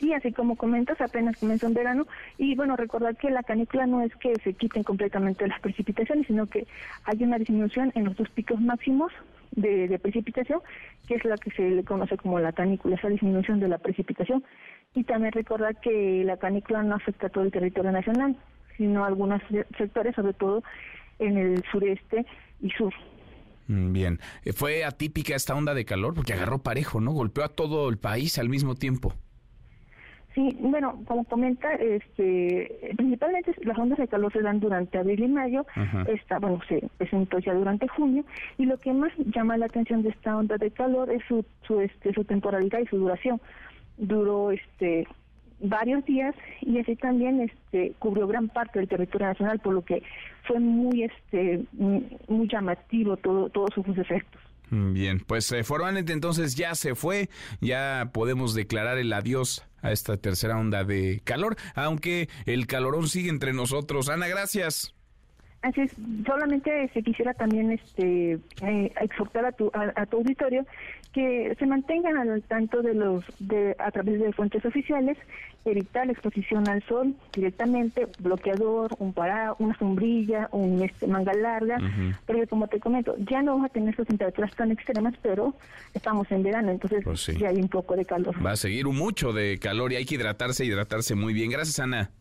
Sí, así como comentas, apenas comenzó en verano y bueno, recordar que la canícula no es que se quiten completamente las precipitaciones, sino que hay una disminución en los 2 picos máximos de precipitación, que es la que se le conoce como la canícula, esa disminución de la precipitación, y también recordar que la canícula no afecta a todo el territorio nacional, sino a algunos sectores, sobre todo en el sureste y sur. Bien, fue atípica esta onda de calor porque agarró parejo, ¿no? Golpeó a todo el país al mismo tiempo. Sí, bueno, como comenta, principalmente las ondas de calor se dan durante abril y mayo, se presentó ya durante junio, y lo que más llama la atención de esta onda de calor es su temporalidad y su duración. Duró varios días y así también cubrió gran parte del territorio nacional, por lo que fue muy llamativo todos sus efectos. Bien, pues formalmente entonces ya se fue, ya podemos declarar el adiós a esta tercera onda de calor, aunque el calorón sigue entre nosotros. Ana, gracias. Así es, solamente quisiera también exhortar a tu auditorio que se mantengan al tanto a través de fuentes oficiales, evitar la exposición al sol directamente, bloqueador, un parado, una sombrilla, un manga larga, porque como te comento, ya no vamos a tener esas temperaturas tan extremas, pero estamos en verano, entonces pues sí, ya hay un poco de calor. Va a seguir mucho de calor y hay que hidratarse muy bien. Gracias, Ana.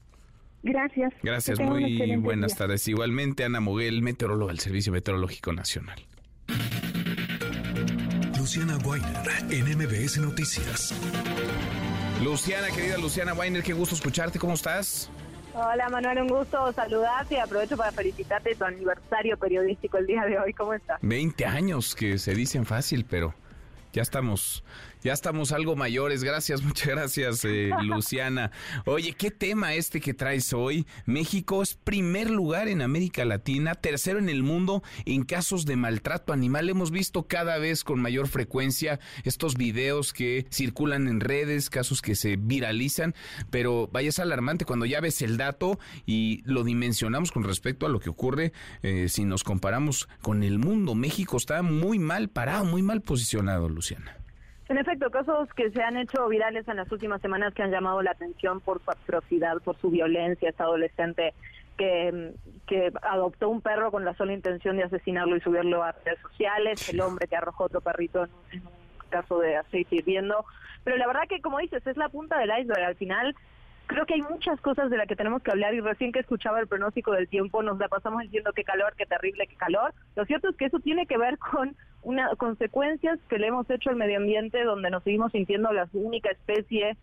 Gracias. Gracias, muy buenas tardes. Igualmente, Ana Moguel, meteoróloga del Servicio Meteorológico Nacional. Luciana Wainer, en MVS Noticias. Querida Luciana Wainer, qué gusto escucharte, ¿cómo estás? Hola, Manuel, un gusto saludarte y aprovecho para felicitarte tu aniversario periodístico el día de hoy, ¿cómo estás? 20 años, que se dicen fácil, pero ya estamos algo mayores. Gracias, muchas gracias, Luciana. Oye, ¿qué tema que traes hoy? México es primer lugar en América Latina, tercero en el mundo en casos de maltrato animal. Hemos visto cada vez con mayor frecuencia estos videos que circulan en redes, casos que se viralizan, pero vaya, es alarmante cuando ya ves el dato y lo dimensionamos con respecto a lo que ocurre si nos comparamos con el mundo. México está muy mal parado, muy mal posicionado, Luciana. En efecto, casos que se han hecho virales en las últimas semanas que han llamado la atención por su atrocidad, por su violencia. Esta adolescente que adoptó un perro con la sola intención de asesinarlo y subirlo a redes sociales, el hombre que arrojó otro perrito en un caso de aceite hirviendo. Pero la verdad que, como dices, es la punta del iceberg. Al final, creo que hay muchas cosas de las que tenemos que hablar y recién que escuchaba el pronóstico del tiempo nos la pasamos diciendo qué calor, qué terrible, qué calor. Lo cierto es que eso tiene que ver con consecuencias que le hemos hecho al medio ambiente, donde nos seguimos sintiendo la única especie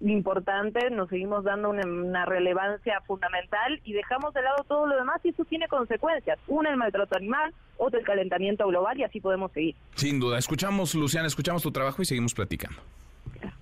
importante, nos seguimos dando una relevancia fundamental y dejamos de lado todo lo demás, y eso tiene consecuencias. Una, el maltrato animal, otra, el calentamiento global, y así podemos seguir. Sin duda. Escuchamos, Luciana, escuchamos tu trabajo y seguimos platicando. Claro.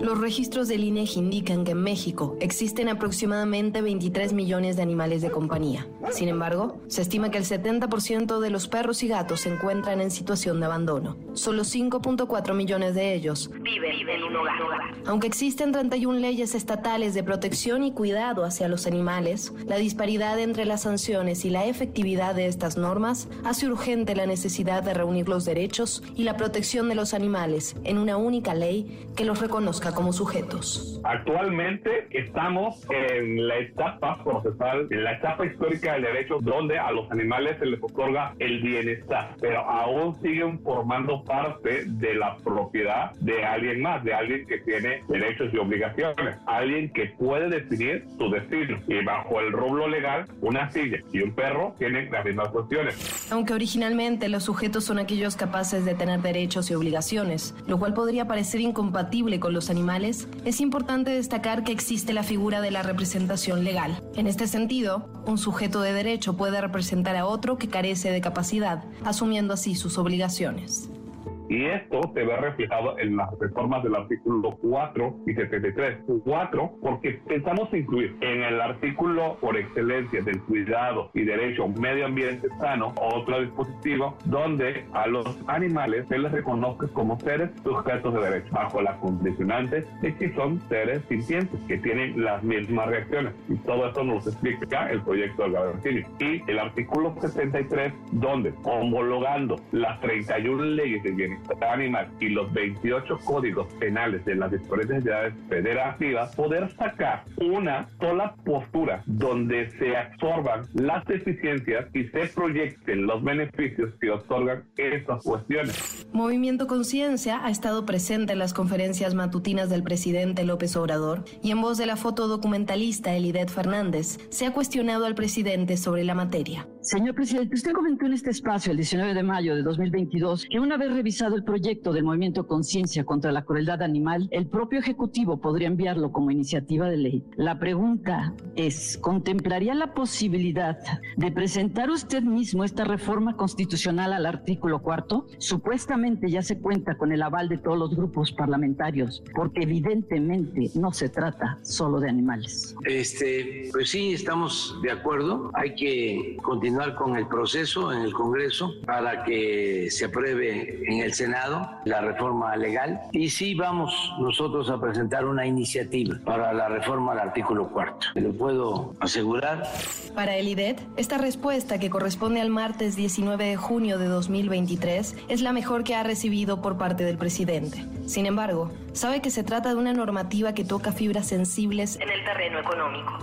Los registros del INE indican que en México existen aproximadamente 23 millones de animales de compañía. Sin embargo, se estima que el 70% de los perros y gatos se encuentran en situación de abandono. Solo 5.4 millones de ellos viven en un hogar. Aunque existen 31 leyes estatales de protección y cuidado hacia los animales, la disparidad entre las sanciones y la efectividad de estas normas hace urgente la necesidad de reunir los derechos y la protección de los animales en una única ley que los reconozca como sujetos. Actualmente estamos en la etapa procesal, en la etapa histórica del derecho, donde a los animales se les otorga el bienestar, pero aún siguen formando parte de la propiedad de alguien más, de alguien que tiene derechos y obligaciones, alguien que puede definir su destino. Y bajo el rublo legal, una silla y un perro tienen las mismas cuestiones. Aunque originalmente los sujetos son aquellos capaces de tener derechos y obligaciones, lo cual podría parecer incompatible con los animales, es importante destacar que existe la figura de la representación legal. En este sentido, un sujeto de derecho puede representar a otro que carece de capacidad, asumiendo así sus obligaciones. Y esto se ve reflejado en las reformas del artículo 4 y 73. 4, porque pensamos incluir en el artículo por excelencia del cuidado y derecho a un medio ambiente sano, otro dispositivo donde a los animales se les reconozca como seres sujetos de derecho, bajo la condicionante de que son seres sintientes, que tienen las mismas reacciones. Y todo esto nos explica el proyecto de Gabertini. Y el artículo 73, donde homologando las 31 leyes de bienestar animal y los 28 códigos penales de las diferentes entidades federativas, poder sacar una sola postura donde se absorban las deficiencias y se proyecten los beneficios que otorgan estas cuestiones. Movimiento Conciencia ha estado presente en las conferencias matutinas del presidente López Obrador y en voz de la fotodocumentalista Elidet Fernández se ha cuestionado al presidente sobre la materia. Señor presidente, usted comentó en este espacio el 19 de mayo de 2022 que una vez revisado el proyecto del Movimiento Conciencia contra la Crueldad Animal, el propio Ejecutivo podría enviarlo como iniciativa de ley. La pregunta es, ¿contemplaría la posibilidad de presentar usted mismo esta reforma constitucional al artículo 4? Supuestamente ya se cuenta con el aval de todos los grupos parlamentarios, porque evidentemente no se trata solo de animales. Pues sí, estamos de acuerdo. Hay que continuar con el proceso en el Congreso para que se apruebe en el Senado la reforma legal, y sí vamos nosotros a presentar una iniciativa para la reforma al artículo 4. Lo puedo asegurar. Para el IDET, esta respuesta, que corresponde al martes 19 de junio de 2023, es la mejor que ha recibido por parte del presidente. Sin embargo, sabe que se trata de una normativa que toca fibras sensibles en el terreno económico.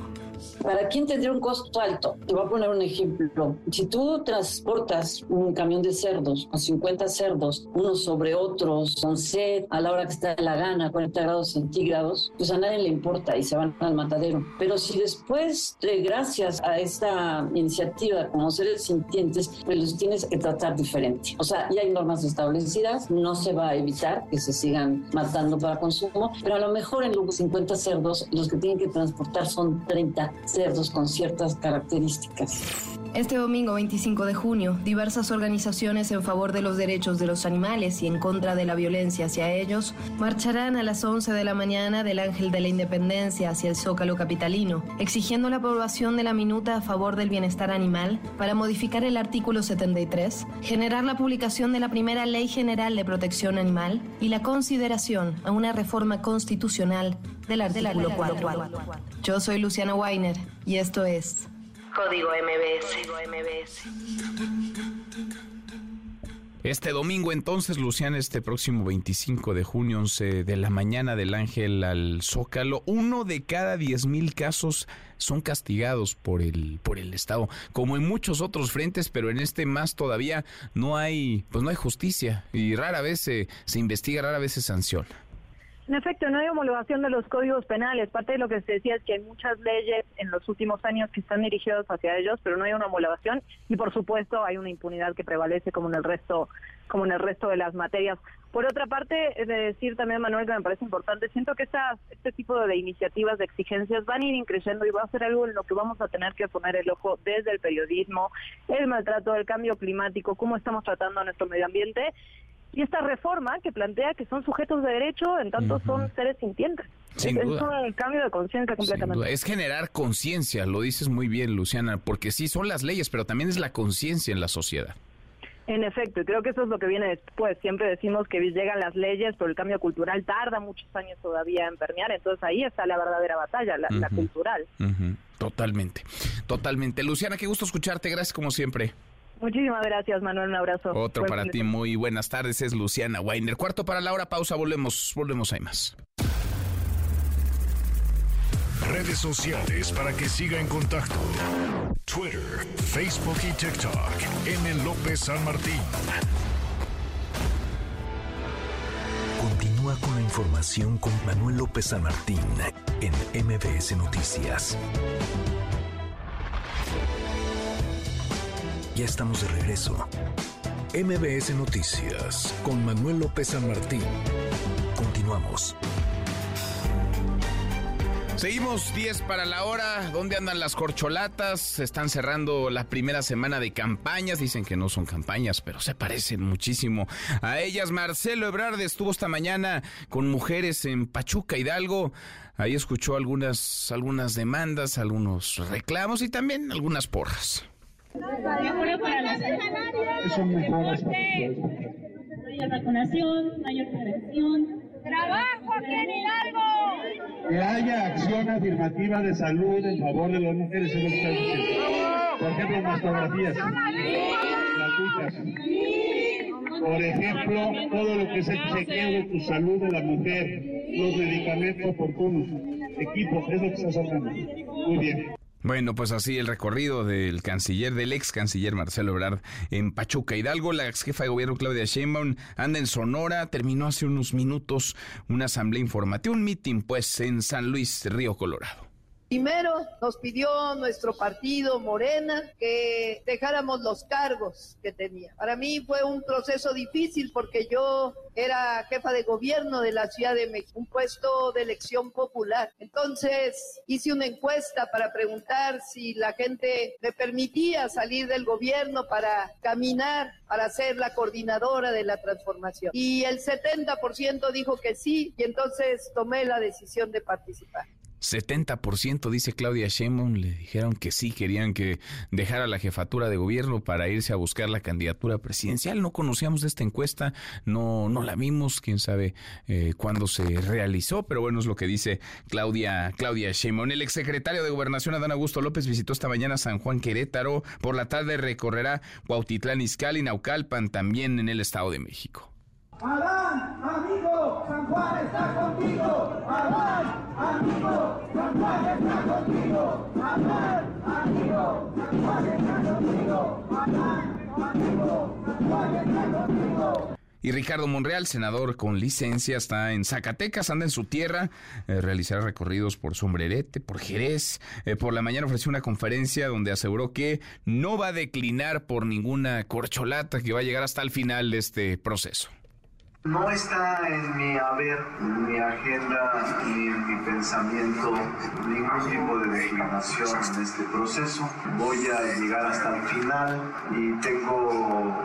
¿Para quién tendría un costo alto? Te voy a poner un ejemplo. Si tú transportas un camión de cerdos con 50 cerdos, unos sobre otros, con sed, a la hora que está la gana, 40 grados centígrados, pues a nadie le importa y se van al matadero. Pero si después, gracias a esta iniciativa como seres sintientes, pues los tienes que tratar diferente. O sea, ya hay normas establecidas, no se va a evitar que se sigan matando para consumo, pero a lo mejor en los 50 cerdos, los que tienen que transportar son 30 cerdos con ciertas características. Este domingo 25 de junio, diversas organizaciones en favor de los derechos de los animales y en contra de la violencia hacia ellos marcharán a las 11 de la mañana del Ángel de la Independencia hacia el Zócalo capitalino, exigiendo la aprobación de la minuta a favor del bienestar animal para modificar el artículo 73, generar la publicación de la primera Ley General de Protección Animal y la consideración a una reforma constitucional del artículo 4. Yo soy Luciana Wainer y esto es Código MVS. Este domingo entonces, Luciana, este próximo 25 de junio, 11 de la mañana del Ángel al Zócalo, 1 de cada 10,000 casos son castigados por el Estado, como en muchos otros frentes, pero en este más todavía no hay justicia y rara vez se investiga, rara vez se sanciona. En efecto, no hay homologación de los códigos penales. Parte de lo que se decía es que hay muchas leyes en los últimos años que están dirigidas hacia ellos, pero no hay una homologación y, por supuesto, hay una impunidad que prevalece como en el resto de las materias. Por otra parte, es de decir también, Manuel, que me parece importante, siento que este tipo de iniciativas, de exigencias, van a ir creciendo y va a ser algo en lo que vamos a tener que poner el ojo desde el periodismo, el maltrato, el cambio climático, cómo estamos tratando a nuestro medio ambiente. y esta reforma que plantea que son sujetos de derecho, en tanto son seres sintientes. Sin duda. Es un cambio de conciencia completamente. Es generar conciencia, lo dices muy bien, Luciana, porque sí son las leyes, pero también es la conciencia en la sociedad. En efecto, y creo que eso es lo que viene después. Siempre decimos que llegan las leyes, pero el cambio cultural tarda muchos años todavía en permear, entonces ahí está la verdadera batalla, la cultural. Totalmente. Luciana, qué gusto escucharte, gracias como siempre. Muchísimas gracias, Manuel, un abrazo. Otro para ti, muy buenas tardes, es Luciana Wainer. 4:45, pausa, volvemos, hay más. Redes sociales para que siga en contacto: Twitter, Facebook y TikTok. M. López San Martín. Continúa con la información con Manuel López San Martín en MVS Noticias. Ya estamos de regreso. MVS Noticias con Manuel López San Martín. Continuamos. Seguimos 10:00. ¿Dónde andan las corcholatas? Se están cerrando la primera semana de campañas. Dicen que no son campañas, pero se parecen muchísimo a ellas. Marcelo Ebrard estuvo esta mañana con mujeres en Pachuca, Hidalgo. Ahí escuchó algunas demandas, algunos reclamos y también algunas porras. Mayor vacunación, mayor prevención. ¡Trabajo aquí en Hidalgo! Que haya acción afirmativa de salud en favor de las mujeres en los servicios. Por ejemplo, mastografías gratuitas. Por ejemplo, todo lo que es el chequeo de tu salud de la mujer, los medicamentos oportunos, equipos, es lo que se está hablando. Muy bien. Bueno, pues así el recorrido del ex canciller Marcelo Ebrard en Pachuca, Hidalgo. La ex jefa de gobierno Claudia Sheinbaum anda en Sonora, terminó hace unos minutos una asamblea informativa, un mitin pues en San Luis, Río Colorado. Primero nos pidió nuestro partido Morena que dejáramos los cargos que tenía. Para mí fue un proceso difícil porque yo era jefa de gobierno de la Ciudad de México, un puesto de elección popular. Entonces hice una encuesta para preguntar si la gente me permitía salir del gobierno para caminar, para ser la coordinadora de la transformación. Y el 70% dijo que sí, y entonces tomé la decisión de participar. 70% dice Claudia Sheinbaum, le dijeron que sí, querían que dejara la jefatura de gobierno para irse a buscar la candidatura presidencial. No conocíamos de esta encuesta, no la vimos, quién sabe cuándo se realizó, pero bueno, es lo que dice Claudia Sheinbaum. El exsecretario de Gobernación, Adán Augusto López, visitó esta mañana San Juan, Querétaro. Por la tarde recorrerá Cuautitlán Izcalli, Naucalpan, también en el Estado de México. Adán, amigo, San Juan está contigo. Adán, amigo, San Juan está contigo. Adán, amigo, San Juan está contigo. Adán, amigo, San Juan está contigo. Y Ricardo Monreal, senador con licencia, está en Zacatecas, anda en su tierra, realizará recorridos por Sombrerete, por Jerez. Por la mañana ofreció una conferencia donde aseguró que no va a declinar por ninguna corcholata, que va a llegar hasta el final de este proceso. No está en mi haber, en mi agenda, ni en mi pensamiento, ningún tipo de declinación en este proceso. Voy a llegar hasta el final y tengo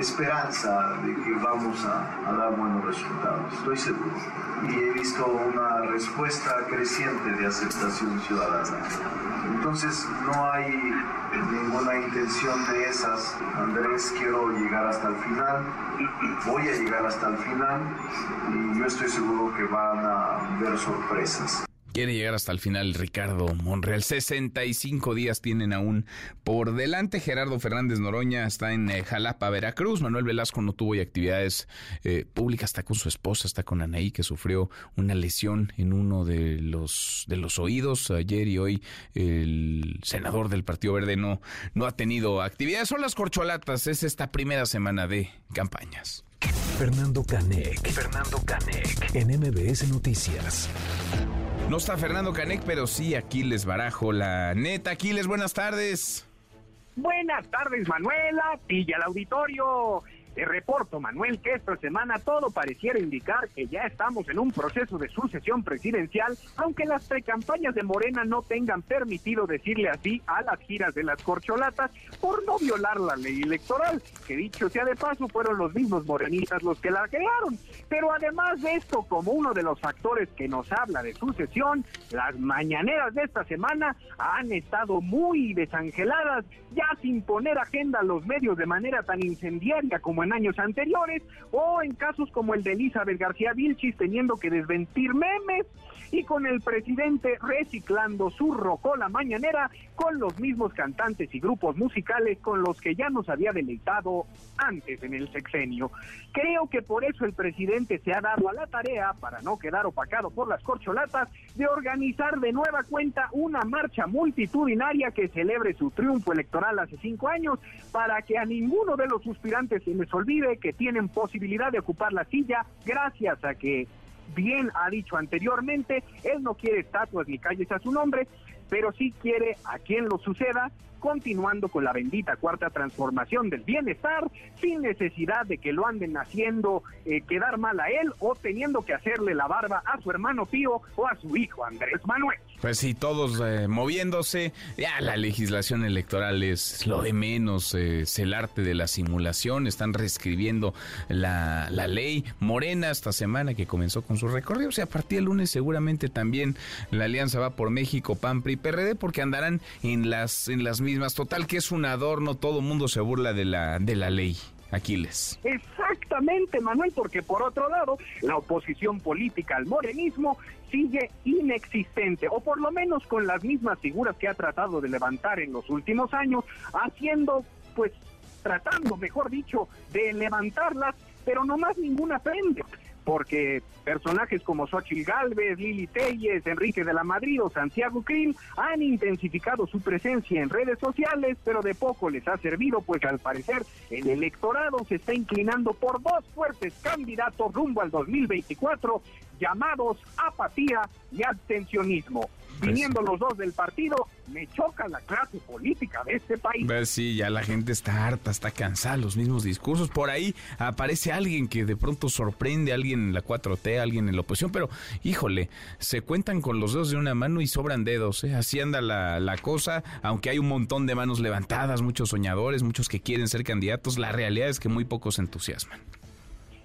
esperanza de que vamos a dar buenos resultados, estoy seguro. Y he visto una respuesta creciente de aceptación ciudadana. Entonces no hay ninguna intención de esas. Andrés, quiero llegar hasta el final, voy a llegar hasta el final y yo estoy seguro que van a haber sorpresas. Quiere llegar hasta el final Ricardo Monreal. 65 días tienen aún por delante. Gerardo Fernández Noroña está en Jalapa, Veracruz. Manuel Velasco no tuvo actividades públicas. Está con su esposa, está con Anaí, que sufrió una lesión en uno de los oídos. Ayer y hoy el senador del Partido Verde no ha tenido actividades. Son las corcholatas. Es esta primera semana de campañas. Fernando Canek en MVS Noticias. No está Fernando Canek, pero sí Aquiles Barajo, la neta. Aquiles, buenas tardes. Buenas tardes, Manuela, pilla el auditorio. Te reporto, Manuel, que esta semana todo pareciera indicar que ya estamos en un proceso de sucesión presidencial, aunque las precampañas de Morena no tengan permitido decirle así a las giras de las corcholatas por no violar la ley electoral, que dicho sea de paso, fueron los mismos morenistas los que la crearon. Pero además de esto, como uno de los factores que nos habla de sucesión, las mañaneras de esta semana han estado muy desangeladas, ya sin poner agenda a los medios de manera tan incendiaria como en años anteriores, o en casos como el de Elizabeth García Vilchis teniendo que desmentir memes, y con el presidente reciclando su rocola mañanera con los mismos cantantes y grupos musicales con los que ya nos había deleitado antes en el sexenio. Creo que por eso el presidente se ha dado a la tarea, para no quedar opacado por las corcholatas, de organizar de nueva cuenta una marcha multitudinaria que celebre su triunfo electoral hace 5 años, para que a ninguno de los suspirantes se les olvide que tienen posibilidad de ocupar la silla, gracias a que, bien ha dicho anteriormente, él no quiere estatuas ni calles a su nombre, pero sí quiere a quien lo suceda, continuando con la bendita cuarta transformación del bienestar, sin necesidad de que lo anden haciendo quedar mal a él, o teniendo que hacerle la barba a su hermano Pío o a su hijo Andrés Manuel. Pues sí, todos moviéndose, ya la legislación electoral es lo de menos, es el arte de la simulación, están reescribiendo la ley. Morena esta semana que comenzó con su recorrido, o sea, a partir del lunes seguramente también la Alianza Va por México, PAN, PRI, PRD, porque andarán en las mismas. Total, que es un adorno, todo mundo se burla de la ley, Aquiles. Exactamente, Manuel, porque por otro lado, la oposición política al morenismo sigue inexistente, o por lo menos con las mismas figuras que ha tratado de levantar en los últimos años, tratando, de levantarlas, pero nomás ninguna prende, porque personajes como Xóchitl Gálvez, Lili Téllez, Enrique de la Madrid o Santiago Krill han intensificado su presencia en redes sociales, pero de poco les ha servido, pues al parecer el electorado se está inclinando por 2 fuertes candidatos rumbo al 2024, llamados apatía y abstencionismo. Viniendo los dos del partido, me choca la clase política de este país. Pues sí, ya la gente está harta, está cansada, los mismos discursos. Por ahí aparece alguien que de pronto sorprende, alguien en la 4T, alguien en la oposición, pero híjole, se cuentan con los dedos de una mano y sobran dedos, ¿eh? Así anda la cosa, aunque hay un montón de manos levantadas, muchos soñadores, muchos que quieren ser candidatos, la realidad es que muy pocos se entusiasman.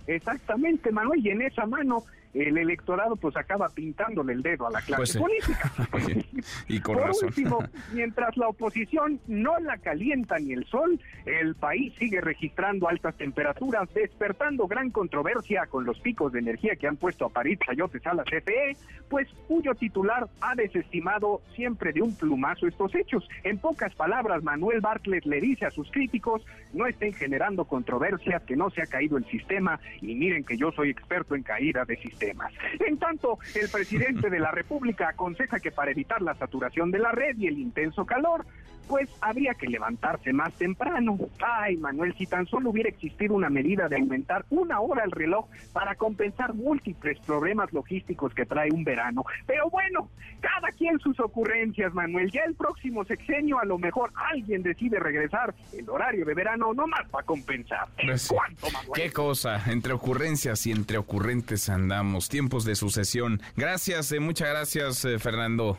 Exactamente, Manuel, y en esa mano el electorado pues acaba pintándole el dedo a la clase política. Oye, y con por razón. Último, mientras la oposición no la calienta ni el sol, el país sigue registrando altas temperaturas, despertando gran controversia con los picos de energía que han puesto a París Chayotes a la CFE, pues cuyo titular ha desestimado siempre de un plumazo estos hechos. En pocas palabras, Manuel Bartlett le dice a sus críticos: no estén generando controversias, que no se ha caído el sistema, y miren que yo soy experto en caída de sistemas. En tanto, el presidente de la República aconseja que para evitar la saturación de la red y el intenso calor, pues habría que levantarse más temprano. Ay, Manuel, si tan solo hubiera existido una medida de aumentar 1 hora el reloj para compensar múltiples problemas logísticos que trae un verano. Pero bueno, cada quien sus ocurrencias, Manuel. Ya el próximo sexenio a lo mejor alguien decide regresar el horario de verano nomás para compensar. Pues, ¿cuánto, Manuel? Qué cosa, entre ocurrencias y entre ocurrentes andamos, tiempos de sucesión. Gracias, muchas gracias, Fernando.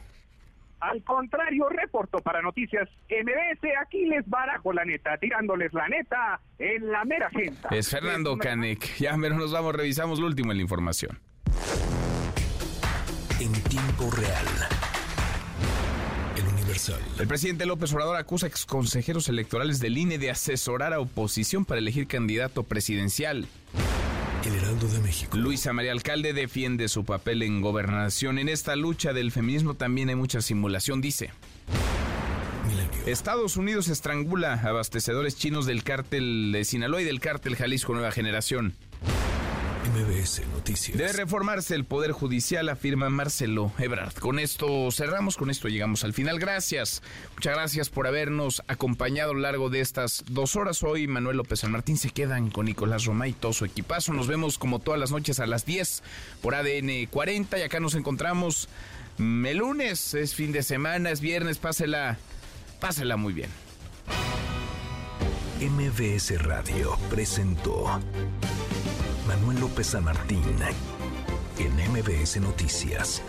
Al contrario, reporto para Noticias MVS, aquí les barajo la neta, tirándoles la neta en la mera gente. Es Fernando Canek. Ya menos nos vamos, revisamos lo último en la información. En tiempo real. El presidente López Obrador acusa a exconsejeros electorales del INE de asesorar a oposición para elegir candidato presidencial. El Heraldo de México. Luisa María Alcalde defiende su papel en Gobernación. En esta lucha del feminismo también hay mucha simulación, dice. Milenio. Estados Unidos estrangula abastecedores chinos del cártel de Sinaloa y del cártel Jalisco Nueva Generación. MVS Noticias. Debe reformarse el Poder Judicial, afirma Marcelo Ebrard. Con esto cerramos, con esto llegamos al final. Gracias, muchas gracias por habernos acompañado a lo largo de estas 2 horas. Hoy Manuel López San Martín, se quedan con Nicolás Romay y todo su equipazo. Nos vemos como todas las noches a las 10 por ADN 40 y acá nos encontramos el lunes. Es fin de semana, es viernes, pásela muy bien. MVS Radio presentó Manuel López San Martín en MVS Noticias.